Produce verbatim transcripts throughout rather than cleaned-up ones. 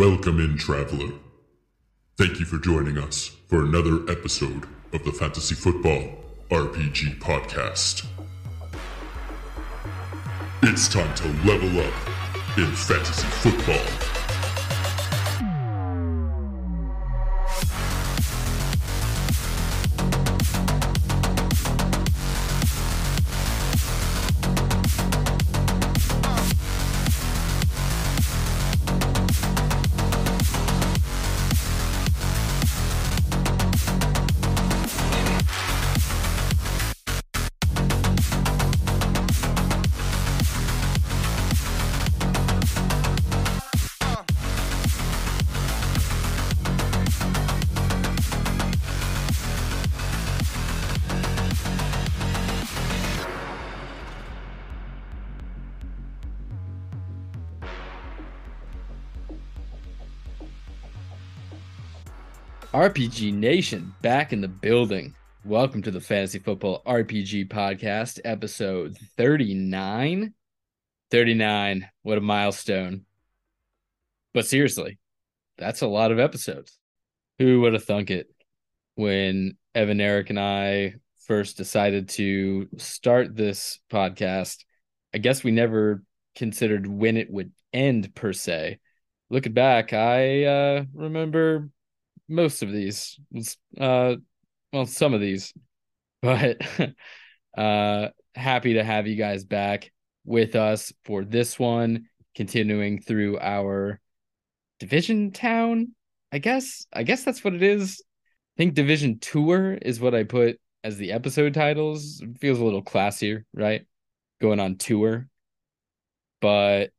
Welcome in, traveler. Thank you for joining us for another episode of the Fantasy Football R P G Podcast. It's time to level up in fantasy football. R P G Nation back in the building. Welcome to the Fantasy Football R P G Podcast, episode thirty-nine. thirty-nine, what a milestone. But seriously, that's a lot of episodes. Who would have thunk it when Evan, Eric, and I first decided to start this podcast? I guess we never considered when it would end, per se. Looking back, I uh, remember... most of these, uh, well, some of these, but uh, happy to have you guys back with us for this one, continuing through our Division Town, I guess. I guess that's what it is. I think Division Tour is what I put as the episode titles. It feels a little classier, right? Going on tour. But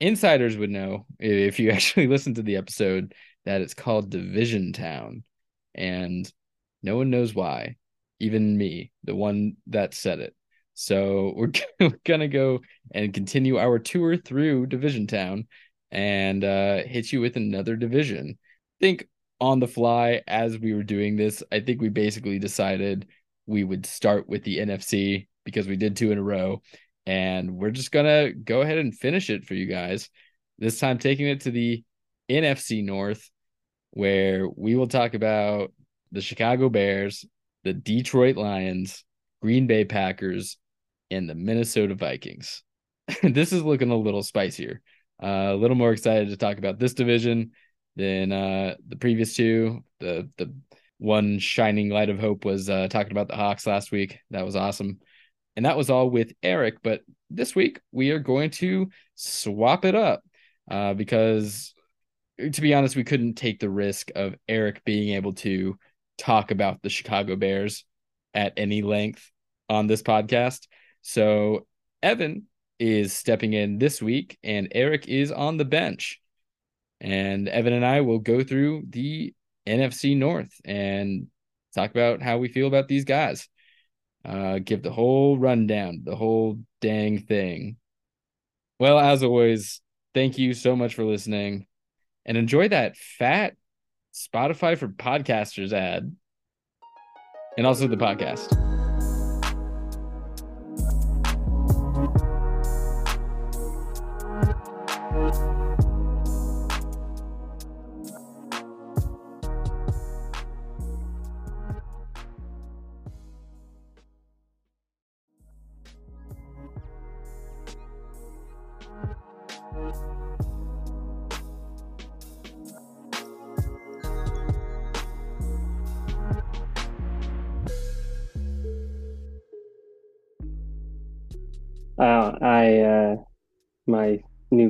insiders would know if you actually listen to the episode that it's called Division Town, and no one knows why, even me, the one that said it. So we're, we're going to go and continue our tour through Division Town and uh, hit you with another division. I think on the fly, as we were doing this, I think we basically decided we would start with the N F C because we did two in a row, and we're just going to go ahead and finish it for you guys, this time taking it to the N F C North, where we will talk about the Chicago Bears, the Detroit Lions, Green Bay Packers, and the Minnesota Vikings. This is looking a little spicier. Uh, a little more excited to talk about this division than uh, the previous two. The the one shining light of hope was uh, talking about the Hawks last week. That was awesome. And that was all with Eric. But this week, we are going to swap it up uh, because... to be honest, we couldn't take the risk of Eric being able to talk about the Chicago Bears at any length on this podcast. So Evan is stepping in this week, and Eric is on the bench. And Evan and I will go through the N F C North and talk about how we feel about these guys. Uh, give the whole rundown, the whole dang thing. Well, as always, thank you so much for listening. And enjoy that fat Spotify for Podcasters ad. And also the podcast.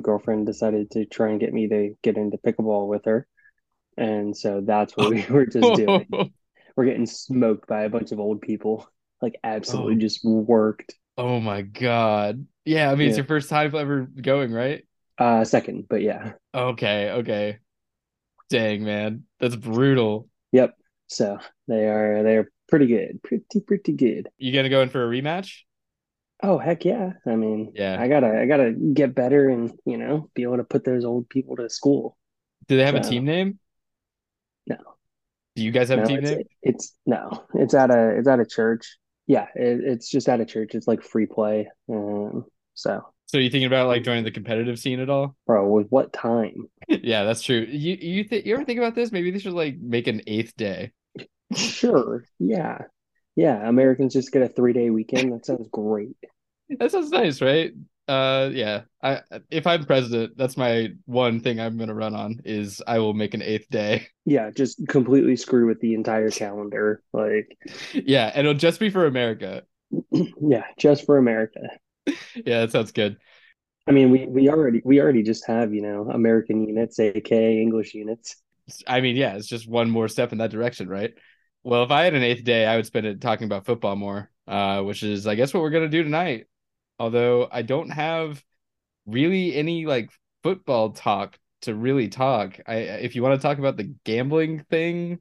Girlfriend decided to try and get me to get into pickleball with her, and so that's what we were just doing. We're getting smoked by a bunch of old people, like absolutely oh. just worked. Oh my god! Yeah, I mean yeah. It's your first time ever going, right? Uh, second, but yeah. Okay, okay. Dang, man, that's brutal. Yep. So they are they are pretty good, pretty pretty good. You gonna go in for a rematch? Oh, heck yeah. I mean, yeah. I gotta I gotta get better and, you know, be able to put those old people to school. Do they have so, a team name? No. Do you guys have no, a team it's, name? It, it's no. It's at a it's at a church. Yeah, it, it's just at a church. It's like free play. Um, so So you thinking about like joining the competitive scene at all? Bro, with what time? Yeah, that's true. You you th- you ever think about this? Maybe they should like make an eighth day. Sure. Yeah. Yeah. Americans just get a three day weekend. That sounds great. That sounds nice, right? Uh, yeah. I if I'm president, that's my one thing I'm gonna run on is I will make an eighth day. Yeah, just completely screw with the entire calendar. Like, yeah, and it'll just be for America. Yeah, just for America. Yeah, that sounds good. I mean, we, we already we already just have, you know, American units, aka English units. I mean, yeah, it's just one more step in that direction, right? Well, if I had an eighth day, I would spend it talking about football more, uh, which is, I guess, what we're going to do tonight. Although I don't have really any, like, football talk to really talk. I If you want to talk about the gambling thing,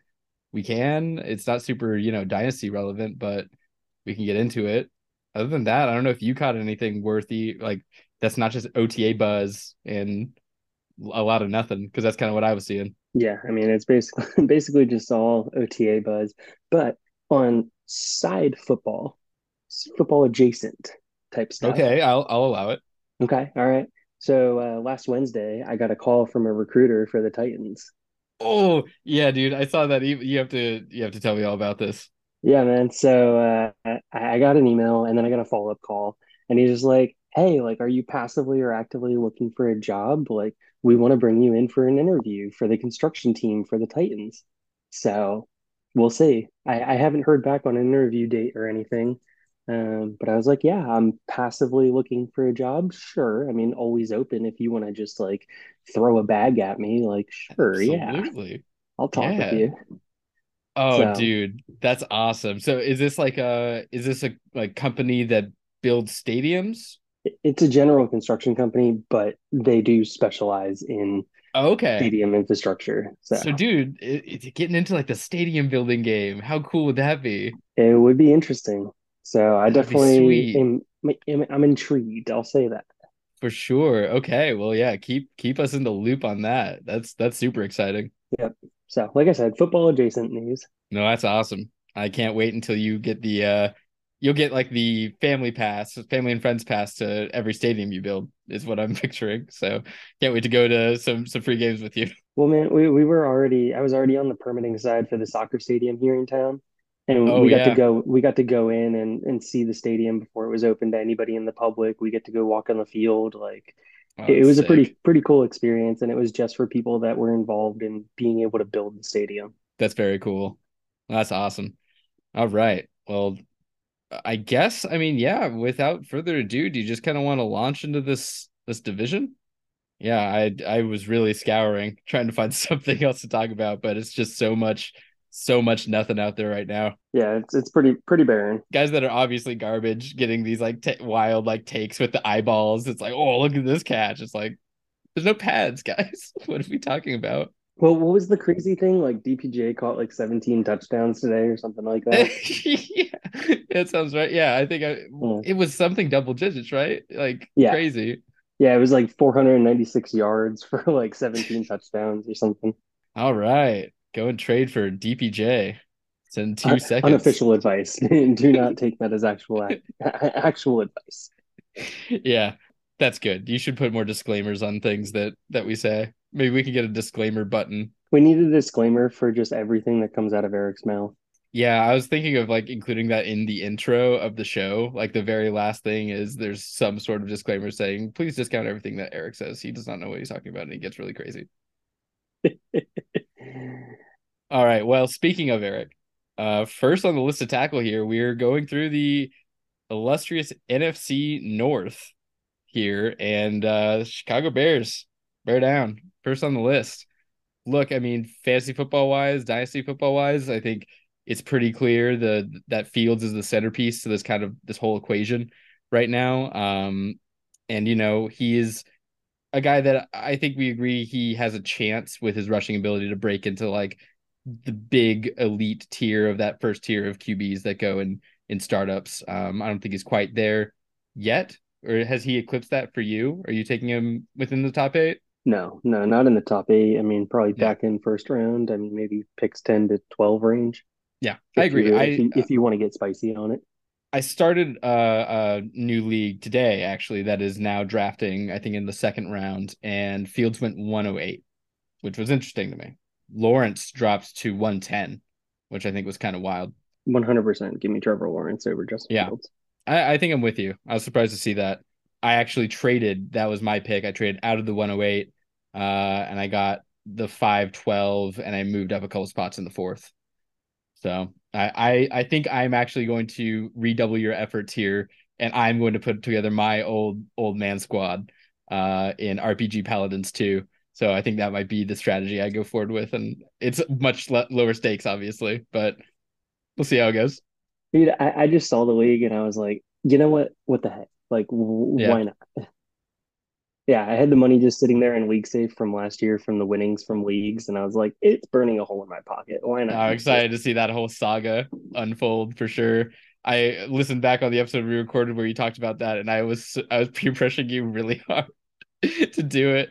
we can. It's not super, you know, dynasty relevant, but we can get into it. Other than that, I don't know if you caught anything worthy, like that's not just O T A buzz and a lot of nothing, because that's kind of what I was seeing. Yeah, I mean, it's basically basically just all O T A buzz, but on side football, football adjacent type stuff. Okay, I'll I'll allow it. Okay, all right. So uh, last Wednesday, I got a call from a recruiter for the Titans. Oh yeah, dude, I saw that. You have to you have to tell me all about this. Yeah, man. So uh, I, I got an email and then I got a follow up call, and he's just like, "Hey, like, are you passively or actively looking for a job? Like, we want to bring you in for an interview for the construction team for the Titans." So we'll see. I, I haven't heard back on an interview date or anything, um, but I was like, "Yeah, I'm passively looking for a job. Sure. I mean, always open if you want to just like throw a bag at me. Like, sure, absolutely. Yeah, I'll talk yeah. with you." Oh, so. Dude, that's awesome. So is this like a, is this a like company that builds stadiums? It's a general construction company, but they do specialize in okay. stadium infrastructure. So, so dude, it, it, getting into like the stadium building game, how cool would that be? It would be interesting. So I That'd definitely am, am, I'm intrigued. I'll say that. For sure. Okay. Well, yeah, keep, keep us in the loop on that. That's, that's super exciting. Yep. So, like I said, football adjacent news. No, that's awesome. I can't wait until you get the, uh, you'll get like the family pass, family and friends pass to every stadium you build is what I'm picturing. So can't wait to go to some, some free games with you. Well, man, we, we were already, I was already on the permitting side for the soccer stadium here in town. And oh, we got yeah. to go, we got to go in and, and see the stadium before it was open to anybody in the public. We get to go walk on the field. Like, Oh, it was sick. a pretty pretty cool experience, and it was just for people that were involved in being able to build the stadium. That's very cool. That's awesome. All right. Well, I guess, I mean, yeah, without further ado, do you just kind of want to launch into this this division? Yeah, I I was really scouring, trying to find something else to talk about, but it's just so much, so much nothing out there right now. Yeah, it's it's pretty pretty barren. Guys that are obviously garbage getting these like t- wild like takes with the eyeballs. It's like, oh, look at this catch. It's like, there's no pads, guys. What are we talking about? Well, what was the crazy thing? Like D P J caught like seventeen touchdowns today or something like that. Yeah, that sounds right. Yeah, I think I, yeah. it was something double digits, right? Like yeah. crazy. Yeah, it was like four hundred ninety-six yards for like seventeen touchdowns or something. All right. Go and trade for D P J. It's in two Un- seconds. Unofficial advice. Do not take that as actual a- actual advice. Yeah, that's good. You should put more disclaimers on things that, that we say. Maybe we can get a disclaimer button. We need a disclaimer for just everything that comes out of Eric's mouth. Yeah, I was thinking of like including that in the intro of the show. Like the very last thing is there's some sort of disclaimer saying, please discount everything that Eric says. He does not know what he's talking about and he gets really crazy. All right. Well, speaking of Eric, uh, first on the list to tackle here, we're going through the illustrious N F C North here, and uh, the Chicago Bears, bear down, first on the list. Look, I mean, fantasy football wise, dynasty football wise, I think it's pretty clear the that Fields is the centerpiece to this kind of this whole equation right now. Um, and you know, he is a guy that I think we agree he has a chance with his rushing ability to break into like the big elite tier of that first tier of Q Bs that go in, in startups. Um, I don't think he's quite there yet, or has he eclipsed that for you? Are you taking him within the top eight? No, no, not in the top eight. I mean, probably yeah. back in first round. I mean, maybe picks ten to twelve range. Yeah, I agree. You, I, if, you, uh, if you want to get spicy on it. I started a, a new league today, actually, that is now drafting, I think, in the second round, and Fields went one oh eight, which was interesting to me. Lawrence drops to one ten, which I think was kind of wild. one hundred percent. Give me Trevor Lawrence over Justin yeah. Fields. I, I think I'm with you. I was surprised to see that. I actually traded. That was my pick. I traded out of the one oh eight, uh, and I got the five twelve, and I moved up a couple spots in the fourth. So I, I, I think I'm actually going to redouble your efforts here, and I'm going to put together my old old man squad uh, in R P G Paladins two. So I think that might be the strategy I go forward with, and it's much l- lower stakes, obviously, but we'll see how it goes. Dude, I, I just saw the league, and I was like, you know what? What the heck? Like, w- yeah. why not? Yeah, I had the money just sitting there in LeagueSafe from last year from the winnings from leagues, and I was like, it's burning a hole in my pocket. Why not? I'm excited to see that whole saga unfold for sure. I listened back on the episode we recorded where you talked about that, and I was I was peer-pressuring you really hard to do it.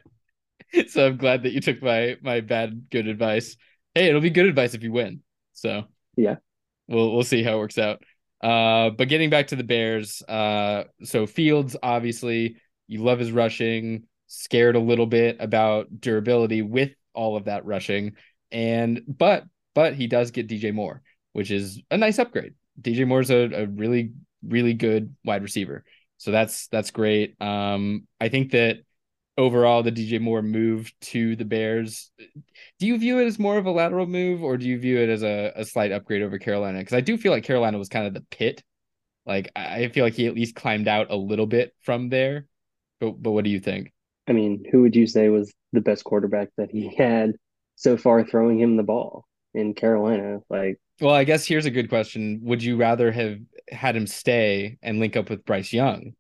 So I'm glad that you took my my bad good advice. Hey, it'll be good advice if you win. So yeah, we'll we'll see how it works out. Uh, but getting back to the Bears, uh, so Fields, obviously, you love his rushing. Scared a little bit about durability with all of that rushing, and but but he does get D J Moore, which is a nice upgrade. D J Moore's a, a really really good wide receiver, so that's that's great. Um, I think that. Overall, the D J Moore move to the Bears, do you view it as more of a lateral move, or do you view it as a, a slight upgrade over Carolina? Because I do feel like Carolina was kind of the pit. Like, I feel like he at least climbed out a little bit from there. But, but what do you think? I mean, who would you say was the best quarterback that he had so far throwing him the ball in Carolina? Like, well, I guess here's a good question. Would you rather have had him stay and link up with Bryce Young,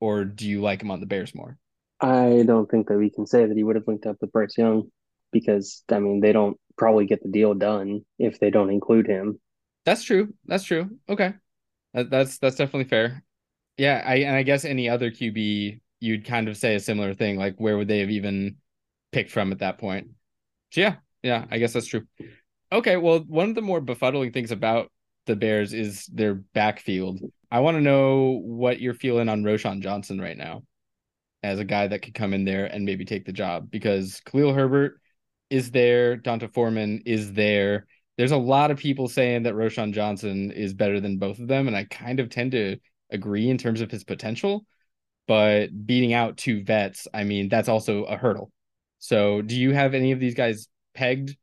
or do you like him on the Bears more? I don't think that we can say that he would have linked up with Bryce Young because, I mean, they don't probably get the deal done if they don't include him. That's true. That's true. Okay. That, that's that's definitely fair. Yeah, I and I guess any other Q B, you'd kind of say a similar thing. Like, where would they have even picked from at that point? So yeah, yeah, I guess that's true. Okay, well, one of the more befuddling things about the Bears is their backfield. I want to know what you're feeling on Roschon Johnson right now, as a guy that could come in there and maybe take the job, because Khalil Herbert is there. Donta Foreman is there. There's a lot of people saying that Roschon Johnson is better than both of them, and I kind of tend to agree in terms of his potential, but beating out two vets, I mean, that's also a hurdle. So do you have any of these guys pegged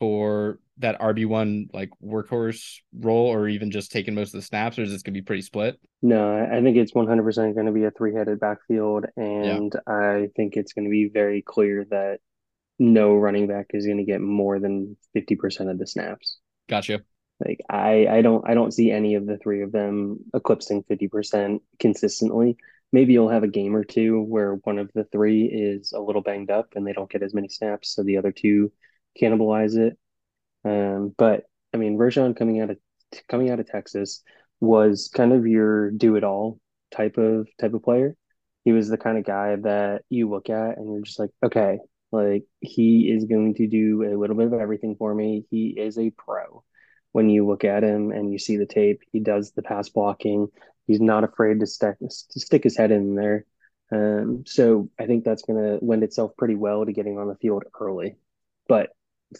for that R B one like workhorse role, or even just taking most of the snaps, or is this going to be pretty split? No, I think it's one hundred percent going to be a three-headed backfield, and yeah. I think it's going to be very clear that no running back is going to get more than fifty percent of the snaps. Gotcha. Like I, I don't, I don't see any of the three of them eclipsing fifty percent consistently. Maybe you'll have a game or two where one of the three is a little banged up and they don't get as many snaps, so the other two cannibalize it. Um, but I mean, Roschon coming out of coming out of Texas was kind of your do-it-all type of type of player. He was the kind of guy that you look at and you're just like, okay, like he is going to do a little bit of everything for me. He is a pro. When you look at him and you see the tape, he does the pass blocking. He's not afraid to stick to stick his head in there. Um, so I think that's going to lend itself pretty well to getting on the field early, but.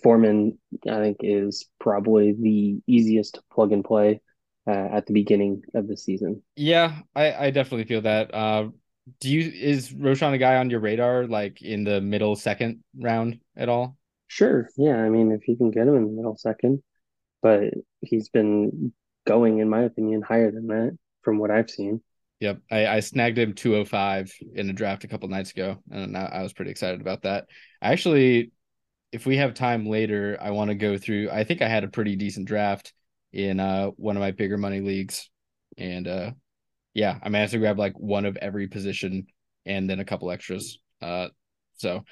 Foreman, I think, is probably the easiest plug and play uh, at the beginning of the season. Yeah, I, I definitely feel that. Uh, do you is Roschon a guy on your radar, like in the middle second round at all? Sure. Yeah, I mean, if you can get him in the middle second, but he's been going, in my opinion, higher than that from what I've seen. Yep, I, I snagged him two oh five in a draft a couple nights ago, and I, I was pretty excited about that. I actually. If we have time later, I want to go through. I think I had a pretty decent draft in uh, one of my bigger money leagues. And uh, yeah, I managed to grab like one of every position and then a couple extras. Uh, so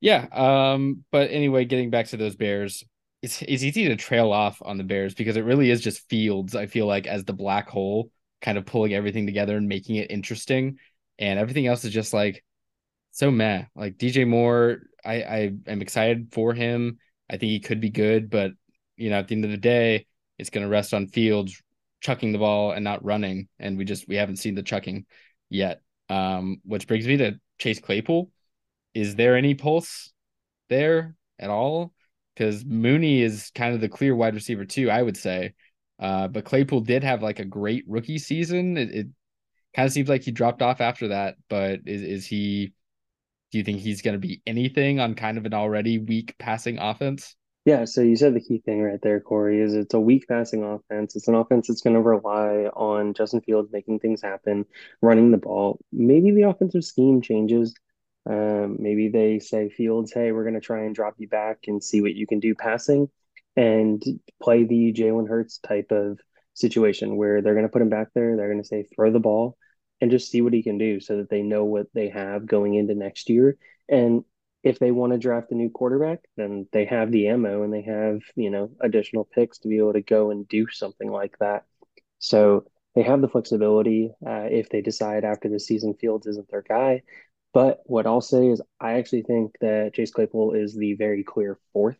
yeah. Um, but anyway, getting back to those Bears, it's, it's easy to trail off on the Bears because it really is just Fields. I feel like as the black hole, kind of pulling everything together and making it interesting. And everything else is just like, so meh. Like D J Moore, I, I am excited for him. I think he could be good, but you know, at the end of the day, it's going to rest on Fields chucking the ball and not running. And we just, we haven't seen the chucking yet. Um, which brings me to Chase Claypool. Is there any pulse there at all? Because Mooney is kind of the clear wide receiver too, I would say. Uh, but Claypool did have like a great rookie season. It, it kind of seems like he dropped off after that, but is, is he, do you think he's going to be anything on kind of an already weak passing offense? Yeah, so you said the key thing right there, Corey, is it's a weak passing offense. It's an offense that's going to rely on Justin Fields making things happen, running the ball. Maybe the offensive scheme changes. Um, maybe they say, Fields, hey, we're going to try and drop you back and see what you can do passing, and play the Jalen Hurts type of situation where they're going to put him back there. They're going to say, throw the ball and just see what he can do so that they know what they have going into next year. And if they want to draft a new quarterback, then they have the ammo and they have, you know, additional picks to be able to go and do something like that. So they have the flexibility uh, if they decide after the season Fields isn't their guy. But what I'll say is I actually think that Chase Claypool is the very clear fourth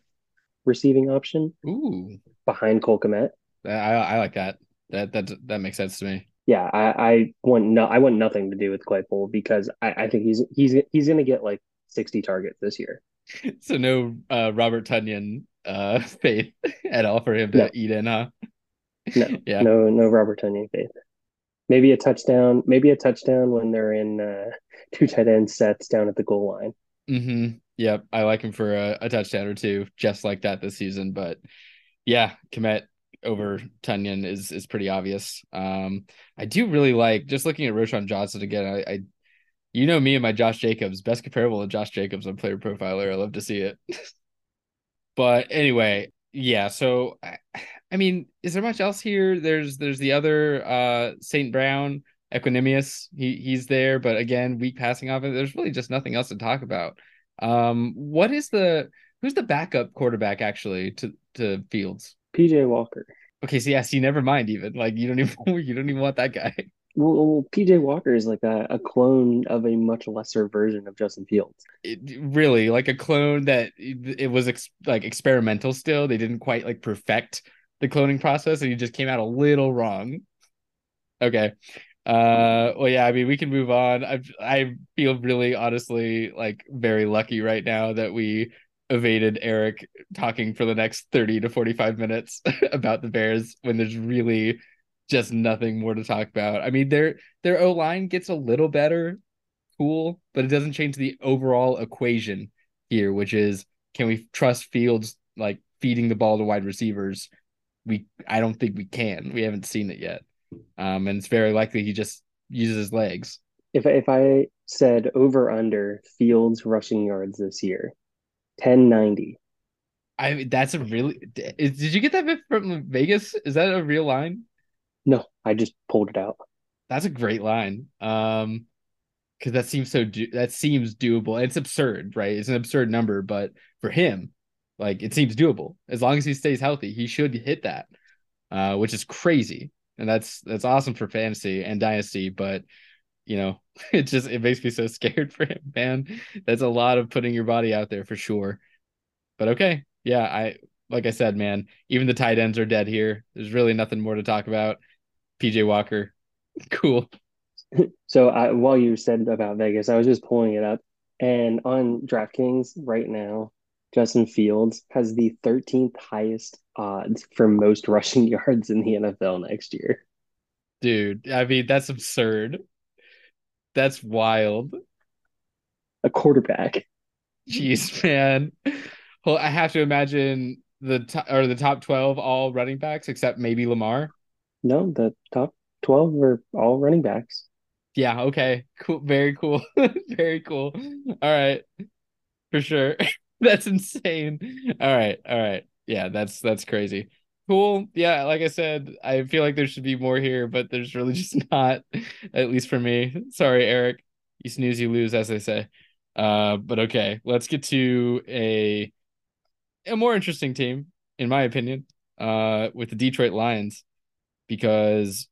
receiving option. Ooh. Behind Cole Kmet. I, I like that. That that that makes sense to me. Yeah, I, I want no, I want nothing to do with Claypool because I, I think he's he's he's going to get like sixty targets this year. So no uh, Robert Tonyan uh, faith at all for him to no. eat in, huh? No, yeah. no, no Robert Tonyan faith. Maybe a touchdown, maybe a touchdown when they're in uh, two tight end sets down at the goal line. Mm-hmm. Yep, I like him for a, a touchdown or two, just like that this season. But yeah, Kmet over Tonyan is is pretty obvious. Um, I do really like just looking at Roschon Johnson again. I, I, you know me and my Josh Jacobs, best comparable to Josh Jacobs on Player Profiler. I love to see it. But anyway, yeah. So I, I mean, is there much else here? There's there's the other uh, Saint Brown, Equanimeous. He he's there, but again, weak passing offense. There's really just nothing else to talk about. Um, what is the who's the backup quarterback actually to, to Fields? P J Walker. Okay, so yeah, see, never mind. Even like you don't even you don't even want that guy. Well, P J Walker is like a, a clone of a much lesser version of Justin Fields. It, really, like a clone that it, it was ex, like experimental. Still, they didn't quite like perfect the cloning process, and you just came out a little wrong. Okay. Uh well yeah I mean we can move on. I I feel really honestly like very lucky right now that we evaded Eric talking for the next thirty to forty-five minutes about the Bears when there's really just nothing more to talk about. I mean their their O-line gets a little better, cool, but it doesn't change the overall equation here, which is can we trust Fields like feeding the ball to wide receivers? We I don't think we can. We haven't seen it yet. Um, and it's very likely he just uses his legs. If if I said over under Fields rushing yards this year, ten ninety. I mean, that's a really. Is, did you get that bit from Vegas? Is that a real line? No, I just pulled it out. That's a great line. Um, because that seems so. Do, that seems doable. And it's absurd, right? It's an absurd number, but for him, like it seems doable as long as he stays healthy. He should hit that, uh, which is crazy. And that's that's awesome for fantasy and dynasty, but you know, it just it makes me so scared for him, man. That's a lot of putting your body out there for sure. But okay, yeah, I like I said, man, even the tight ends are dead here. There's really nothing more to talk about. P J Walker, cool. So I, while you said about Vegas, I was just pulling it up, and on DraftKings right now, Justin Fields has the thirteenth highest odds for most rushing yards in the N F L next year. Dude, I mean, that's absurd. That's wild. A quarterback. Jeez, man. Well, I have to imagine the to- or the top twelve all running backs except maybe Lamar. No, the top twelve are all running backs. Yeah, okay. Cool. Very cool. Very cool. All right. For sure. That's insane. All right. All right. Yeah, that's that's crazy. Cool. Yeah, like I said, I feel like there should be more here, but there's really just not, at least for me. Sorry, Eric. You snooze, you lose, as they say. Uh, but okay, let's get to a a more interesting team, in my opinion, uh, with the Detroit Lions, because,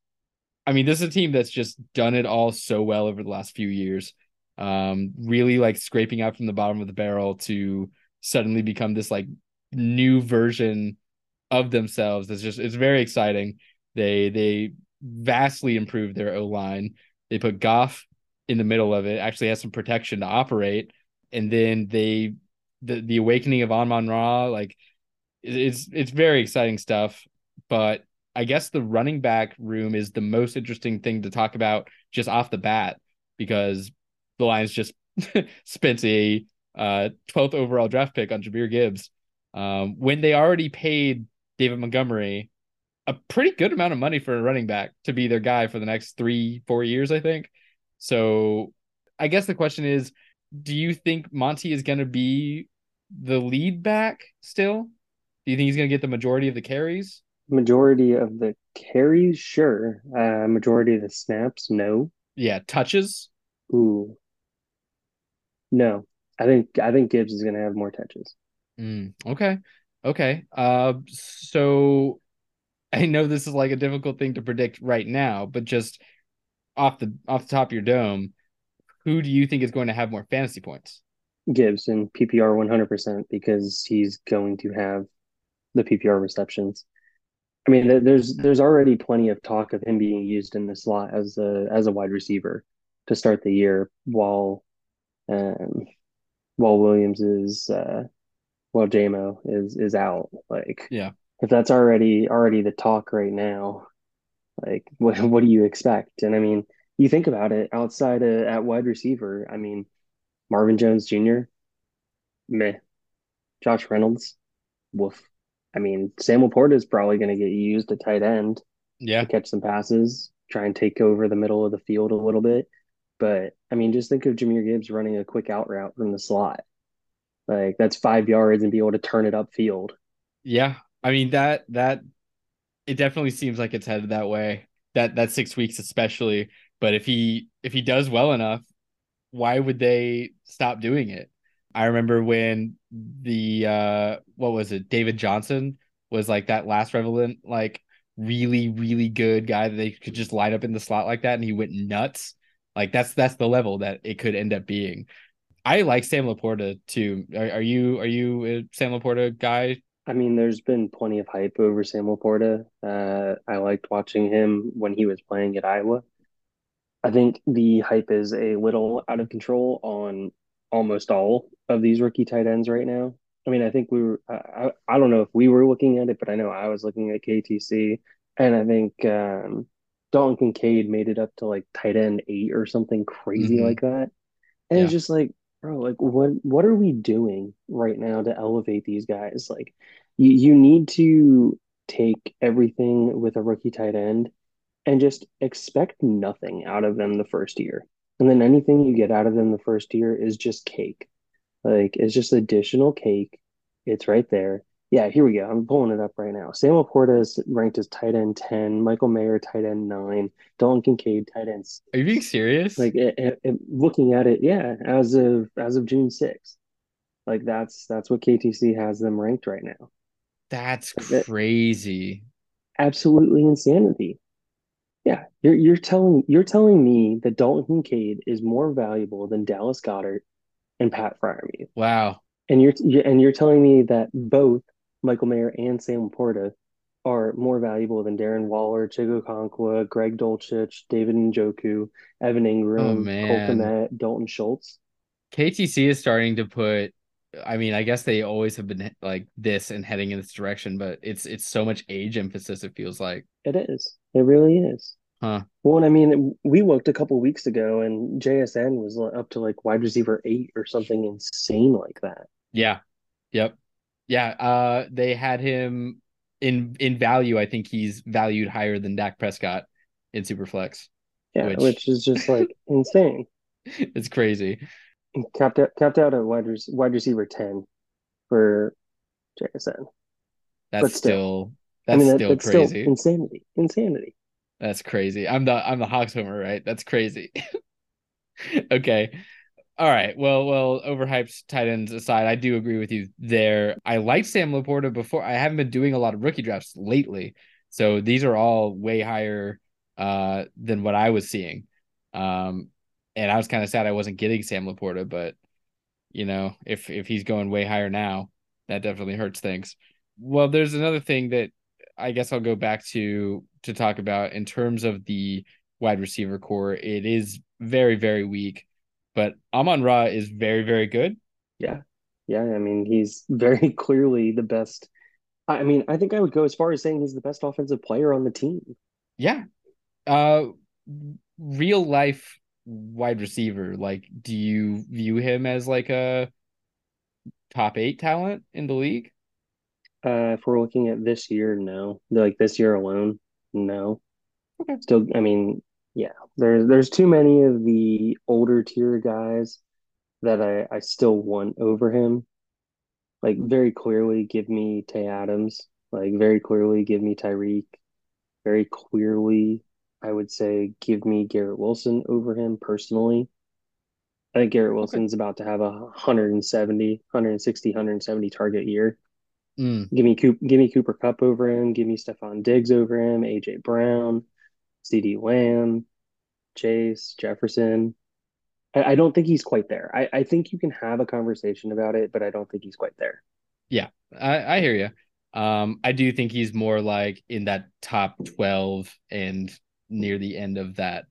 I mean, this is a team that's just done it all so well over the last few years, um, really, like, scraping out from the bottom of the barrel to suddenly become this, like, new version of themselves. It's just it's very exciting. They they vastly improved their O-line. They put Goff in the middle of it, actually has some protection to operate. And then they the, the awakening of Amon-Ra, like it's it's very exciting stuff. But I guess the running back room is the most interesting thing to talk about just off the bat, because the Lions just spent a uh, twelfth overall draft pick on Jahmyr Gibbs um, when they already paid David Montgomery a pretty good amount of money for a running back to be their guy for the next three, four years, I think. So I guess the question is, do you think Monty is going to be the lead back still? Do you think he's going to get the majority of the carries? Majority of the carries, sure. Uh, majority of the snaps, no. Yeah, touches? Ooh. No. I think I think Gibbs is going to have more touches. Mm, okay. Okay. Uh, so I know this is like a difficult thing to predict right now, but just off the off the top of your dome, who do you think is going to have more fantasy points? Gibbs in P P R one hundred percent, because he's going to have the P P R receptions. I mean, there's there's already plenty of talk of him being used in the slot as a as a wide receiver to start the year, while um, while Williams is uh, while J M O is is out. Like, yeah, if that's already already the talk right now, like what what do you expect? And I mean, you think about it, outside of, at wide receiver, I mean, Marvin Jones Junior, meh, Josh Reynolds, woof. I mean, Sam LaPorta is probably going to get used at tight end, yeah, to catch some passes, try and take over the middle of the field a little bit. But, I mean, just think of Jahmyr Gibbs running a quick out route from the slot. Like, that's five yards and be able to turn it upfield. Yeah, I mean, that that it definitely seems like it's headed that way, that that six weeks especially. But if he if he does well enough, why would they stop doing it? I remember when the, uh, what was it? David Johnson was like that last relevant, like really, really good guy that they could just line up in the slot like that. And he went nuts. Like that's, that's the level that it could end up being. I like Sam LaPorta too. Are, are you, are you a Sam LaPorta guy? I mean, there's been plenty of hype over Sam LaPorta. Uh, I liked watching him when he was playing at Iowa. I think the hype is a little out of control on almost all of these rookie tight ends right now. I mean, I think we were, I, I don't know if we were looking at it, but I know I was looking at K T C, and I think um, Dalton Kincaid made it up to like tight end eight or something crazy mm-hmm. like that. And yeah. It's just like, bro, like what, what are we doing right now to elevate these guys? Like you, you need to take everything with a rookie tight end and just expect nothing out of them the first year. And then anything you get out of them the first year is just cake. Like, it's just additional cake. It's right there. Yeah, here we go. I'm pulling it up right now. Sam LaPorta is ranked as tight end ten. Michael Mayer, tight end nine. Dalton Kincaid, tight end six. Are you being serious? Like, it, it, it, looking at it, yeah, as of as of June sixth. Like, that's that's what K T C has them ranked right now. That's like crazy. That, absolutely insanity. Yeah, you're you're telling you're telling me that Dalton Kincaid is more valuable than Dallas Goedert and Pat Freiermuth. Wow. And you're and you're telling me that both Michael Mayer and Sam LaPorta are more valuable than Darren Waller, Chigo Okonkwo, Greg Dulcich, David Njoku, Evan Ingram, oh, Cole Kmet, Dalton Schultz. K T C is starting to put. I mean, I guess they always have been like this and heading in this direction, but it's it's so much age emphasis. It feels like it is. It really is. Huh. Well, and I mean, we looked a couple weeks ago, and J S N was up to like wide receiver eight or something insane like that. Yeah. Yep. Yeah. Uh, they had him in in value. I think he's valued higher than Dak Prescott in Superflex. Yeah, which, which is just like insane. It's crazy. Capped out, capped out at wide, wide receiver ten for J S N. That's but still that's I mean, that, still that's crazy. Still insanity, insanity. That's crazy. I'm the I'm the Hawks homer, right? That's crazy. Okay, all right. Well, well, overhyped tight ends aside, I do agree with you there. I liked Sam LaPorta before. I haven't been doing a lot of rookie drafts lately, so these are all way higher uh, than what I was seeing. Um, And I was kind of sad I wasn't getting Sam LaPorta, but, you know, if if he's going way higher now, that definitely hurts things. Well, there's another thing that I guess I'll go back to to talk about in terms of the wide receiver core. It is very, very weak, but Amon-Ra is very, very good. Yeah. Yeah. I mean, he's very clearly the best. I mean, I think I would go as far as saying he's the best offensive player on the team. Yeah. Uh, real life wide receiver. Like, do you view him as like a top eight talent in the league? Uh, if we're looking at this year, no. Like this year alone, no. Okay. Still, I mean, yeah. There's there's too many of the older tier guys that I, I still want over him. Like, very clearly, give me Tay Adams. Like, very clearly, give me Tyreek. Very clearly, I would say, give me Garrett Wilson over him personally. I think Garrett Wilson's okay. about to have a one seventy, one sixty, one seventy target year. Mm. Give me Coop, give me Cooper Kupp over him. Give me Stephon Diggs over him. A J Brown, C D Lamb, Chase Jefferson. I don't think he's quite there. I, I think you can have a conversation about it, but I don't think he's quite there. Yeah, I, I hear you. Um, I do think he's more like in that top twelve and near the end of that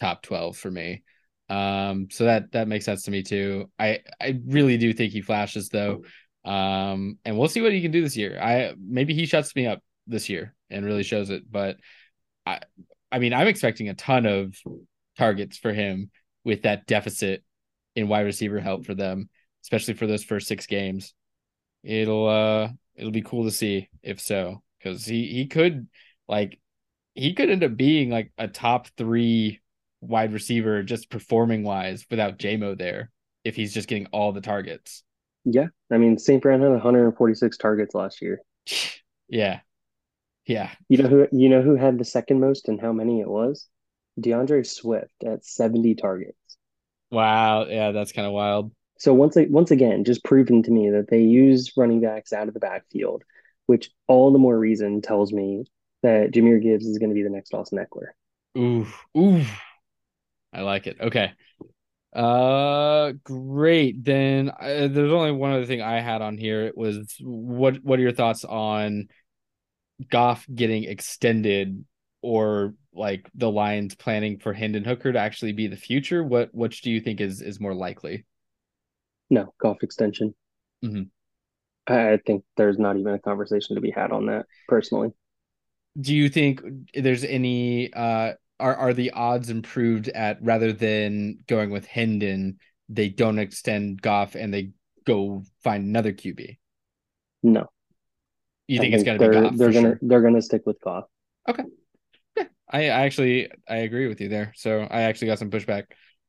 top twelve for me. Um, so that that makes sense to me too. I, I really do think he flashes though. Um, and we'll see what he can do this year. I maybe he shuts me up this year and really shows it. But I I mean, I'm expecting a ton of targets for him with that deficit in wide receiver help for them, especially for those first six games. It'll uh it'll be cool to see if so, because he, he could like he could end up being like a top three wide receiver just performing wise without J-Mo there if he's just getting all the targets. Yeah. I mean, Saint Brown had one forty-six targets last year. Yeah. Yeah. You know who you know who had the second most and how many it was? DeAndre Swift at seventy targets. Wow, yeah, that's kind of wild. So once once again, just proving to me that they use running backs out of the backfield, which all the more reason tells me that Jahmyr Gibbs is going to be the next Austin Eckler. Ooh, ooh, I like it. Okay, uh, great. Then uh, there's only one other thing I had on here. It was what what are your thoughts on Goff getting extended? Or like the Lions planning for Hendon Hooker to actually be the future? What which do you think is is more likely? No, Goff extension. Mm-hmm. I think there's not even a conversation to be had on that personally. Do you think there's any uh are, are the odds improved at rather than going with Hendon, they don't extend Goff and they go find another Q B? No. You think, think it's gonna be Goff? They're gonna sure. they're gonna stick with Goff. Okay. I actually, I agree with you there. So I actually got some pushback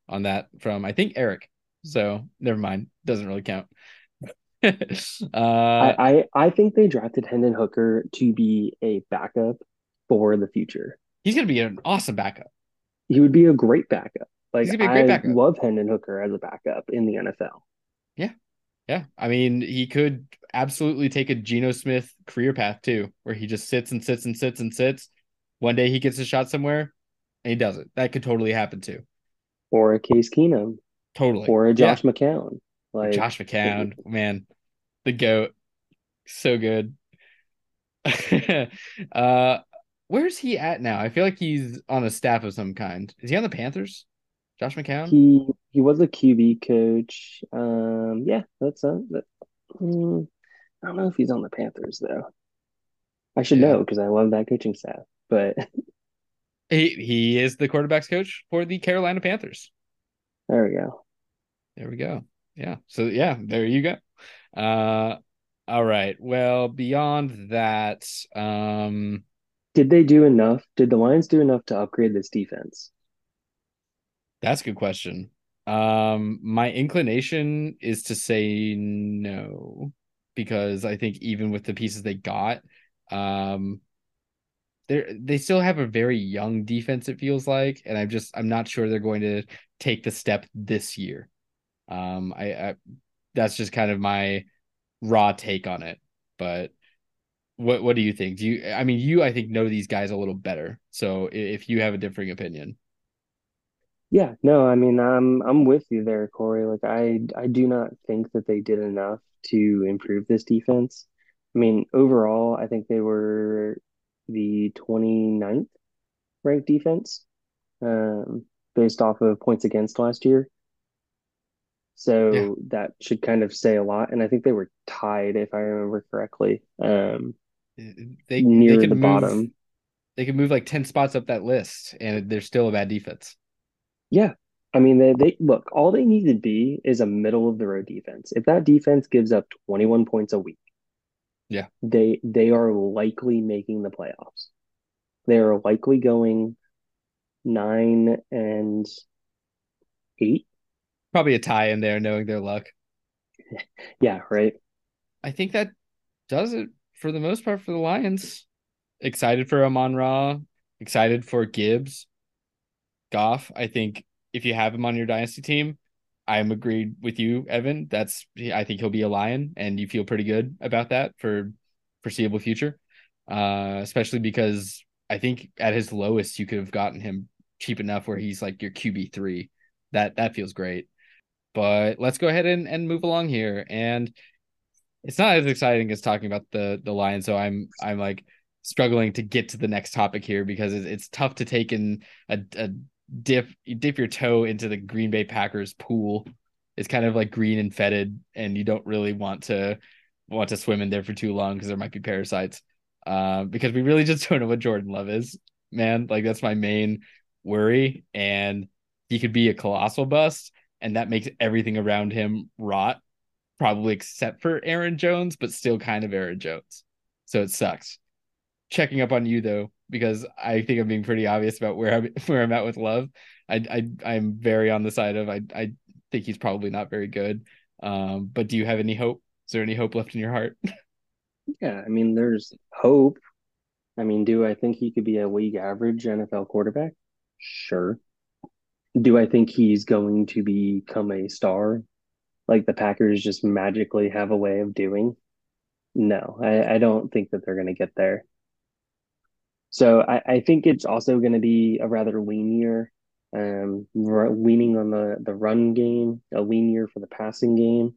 on that from, I think, Eric. So never mind. Doesn't really count. uh, I, I, I think they drafted Hendon Hooker to be a backup for the future. He's going to be an awesome backup. He would be a great backup. Like, He's gonna be a great I backup. love Hendon Hooker as a backup in the N F L. Yeah. Yeah. I mean, he could absolutely take a Geno Smith career path too, where he just sits and sits and sits and sits. One day he gets a shot somewhere, and he doesn't. That could totally happen too. Or a Case Keenum. Totally. Or a Josh yeah. McCown. Like Josh McCown, man, the GOAT, so good. uh, where's he at now? I feel like he's on a staff of some kind. Is he on the Panthers? Josh McCown. He he was a Q B coach. Um, yeah, that's uh, that, um, I don't know if he's on the Panthers though. I should yeah. know because I love that coaching staff. But he he is the quarterbacks coach for the Carolina Panthers. There we go. There we go. Yeah. So yeah, there you go. Uh, all right. Well, beyond that, um, did they do enough? Did the Lions do enough to upgrade this defense? That's a good question. Um, my inclination is to say no, because I think even with the pieces they got, um. They they still have a very young defense, it feels like, and I'm just I'm not sure they're going to take the step this year. Um, I, I that's just kind of my raw take on it. But what what do you think? Do you I mean you I think know these guys a little better. So if you have a differing opinion, yeah, no, I mean I'm I'm with you there, Corey. Like I I do not think that they did enough to improve this defense. I mean, overall, I think they were the twenty-ninth ranked defense um, based off of points against last year. So yeah. That should kind of say a lot. And I think they were tied, if I remember correctly, um, they, near they could the move, bottom. They could move like ten spots up that list, and they're still a bad defense. Yeah. I mean, they, they look, all they need to be is a middle-of-the-road defense. If that defense gives up twenty-one points a week, yeah, they they are likely making the playoffs. They are likely going nine and eight. Probably a tie in there, knowing their luck. Yeah, right. I think that does it for the most part for the Lions. Excited for Amon-Ra. Excited for Gibbs. Goff, I think if you have him on your dynasty team, I'm agreed with you, Evan. That's I think he'll be a Lion, and you feel pretty good about that for foreseeable future, uh, especially because I think at his lowest, you could have gotten him cheap enough where he's like your Q B three. That that feels great. But let's go ahead and, and move along here. And it's not as exciting as talking about the, the Lions, so I'm I'm like struggling to get to the next topic here because it's, it's tough to take in a, a dip dip your toe into the Green Bay Packers pool. It's kind of like green and fetid, and you don't really want to want to swim in there for too long because there might be parasites. Uh, because we really just don't know what Jordan Love is, man. Like that's my main worry, and he could be a colossal bust, and that makes everything around him rot, probably except for Aaron Jones, but still kind of Aaron Jones. So it sucks. Checking up on you, though, because I think I'm being pretty obvious about where I'm, where I'm at with Love. I, I, I'm very on the side of I I think he's probably not very good. Um, but do you have any hope? Is there any hope left in your heart? Yeah, I mean, there's hope. I mean, do I think he could be a league average N F L quarterback? Sure. Do I think he's going to become a star like the Packers just magically have a way of doing? No, I, I don't think that they're going to get there. So I, I think it's also going to be a rather lean year, um, re- leaning on the, the run game, a lean year for the passing game,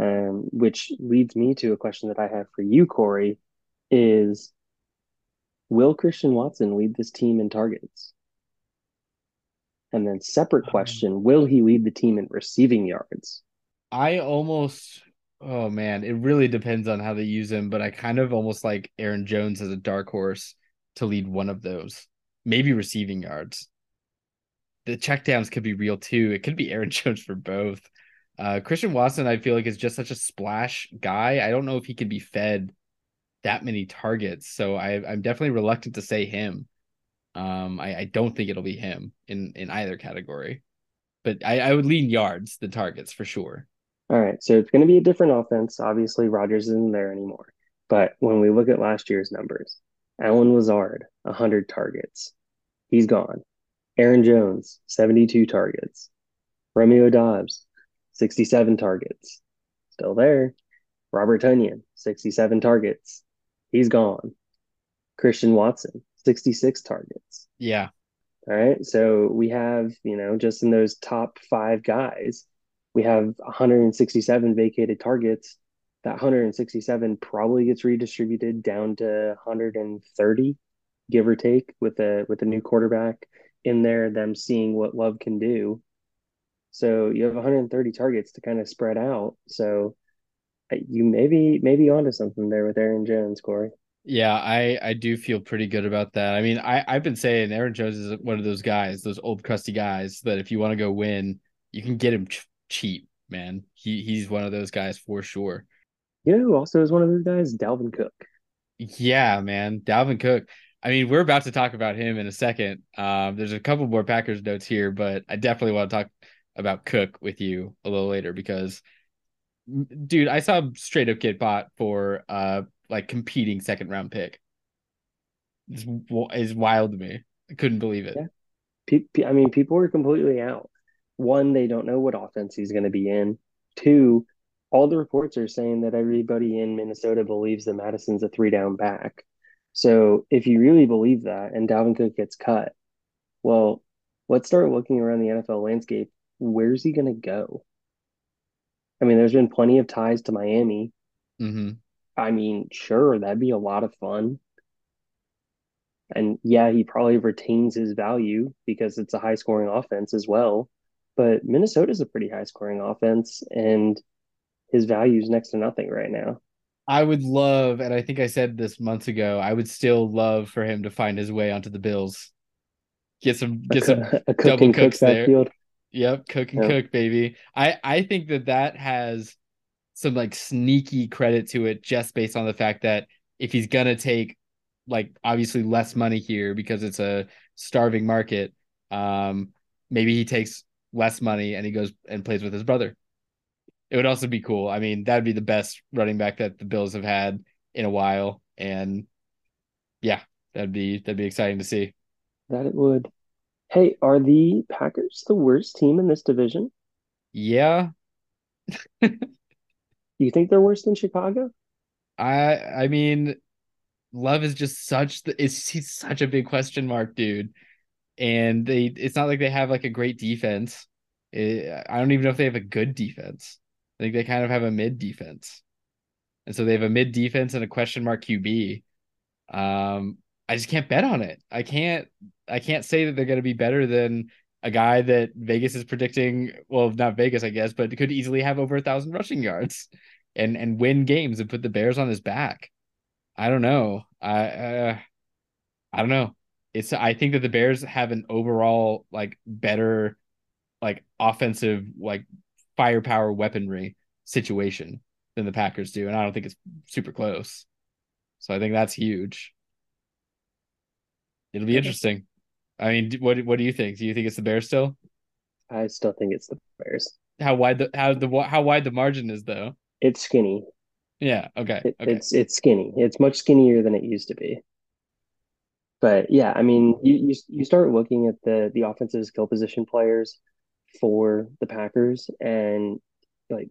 um, which leads me to a question that I have for you, Corey, is will Christian Watson lead this team in targets? And then separate question, will he lead the team in receiving yards? I almost, oh man, it really depends on how they use him, but I kind of almost like Aaron Jones as a dark horse to lead one of those, maybe receiving yards. The checkdowns could be real too. It could be Aaron Jones for both. Uh, Christian Watson, I feel like, is just such a splash guy. I don't know if he could be fed that many targets. So I, I'm definitely reluctant to say him. Um, I, I don't think it'll be him in, in either category, but I, I would lean yards, the targets for sure. All right. So it's going to be a different offense. Obviously, Rodgers isn't there anymore, but when we look at last year's numbers, Alan Lazard, one hundred targets. He's gone. Aaron Jones, seventy-two targets. Romeo Doubs, sixty-seven targets. Still there. Robert Tonyan, sixty-seven targets. He's gone. Christian Watson, sixty-six targets. Yeah. All right. So we have, you know, just in those top five guys, we have one hundred sixty-seven vacated targets. That one hundred sixty-seven probably gets redistributed down to one hundred thirty, give or take, with a with a new quarterback in there, them seeing what Love can do. So you have one hundred thirty targets to kind of spread out. So you maybe maybe onto something there with Aaron Jones, Corey. Yeah, I, I do feel pretty good about that. I mean, I, I've been saying Aaron Jones is one of those guys, those old crusty guys that if you want to go win, you can get him ch- cheap, man. He he's one of those guys for sure. You know who also is one of those guys? Dalvin Cook. Yeah, man. Dalvin Cook. I mean, we're about to talk about him in a second. Um, there's a couple more Packers notes here, but I definitely want to talk about Cook with you a little later because, dude, I saw him straight up get bought for uh, like competing second round pick. It's, it's wild to me. I couldn't believe it. Yeah. I mean, people are completely out. One, they don't know what offense he's going to be in. Two, all the reports are saying that everybody in Minnesota believes that Madison's a three-down back. So if you really believe that and Dalvin Cook gets cut, well, let's start looking around the N F L landscape. Where's he going to go? I mean, there's been plenty of ties to Miami. Mm-hmm. I mean, sure, that'd be a lot of fun. And yeah, he probably retains his value because it's a high-scoring offense as well. But Minnesota's a pretty high-scoring offense, and his value is next to nothing right now. I would love, and I think I said this months ago, I would still love for him to find his way onto the Bills. Get some, get some a cook double cooks cook there. Field. Yep, cook and yeah. cook, baby. I, I think that that has some like sneaky credit to it, just based on the fact that if he's gonna take like obviously less money here because it's a starving market, um, maybe he takes less money and he goes and plays with his brother. It would also be cool. I mean, that'd be the best running back that the Bills have had in a while, and yeah, that'd be that'd be exciting to see. That it would. Hey, are the Packers the worst team in this division? Yeah. Do you think they're worse than Chicago? I I mean, Love is just such the is he's such a big question mark, dude. And they it's not like they have like a great defense. It, I don't even know if they have a good defense. I think they kind of have a mid defense, and so they have a mid defense and a question mark Q B. Um. I just can't bet on it. I can't I can't say that they're going to be better than a guy that Vegas is predicting, well, not Vegas, I guess, but could easily have over a thousand rushing yards and and win games and put the Bears on his back. I don't know. I uh, I don't know. It's I think that the Bears have an overall like better like offensive like firepower weaponry situation than the Packers do, and I don't think it's super close. So I think that's huge. It'll be interesting. I mean, what what do you think? Do you think it's the Bears still? I still think it's the Bears. How wide the how the how wide the margin is though? It's skinny. Yeah. Okay. It, okay. It's it's skinny. It's much skinnier than it used to be. But yeah, I mean, you you, you start looking at the the offensive skill position players for the Packers, and like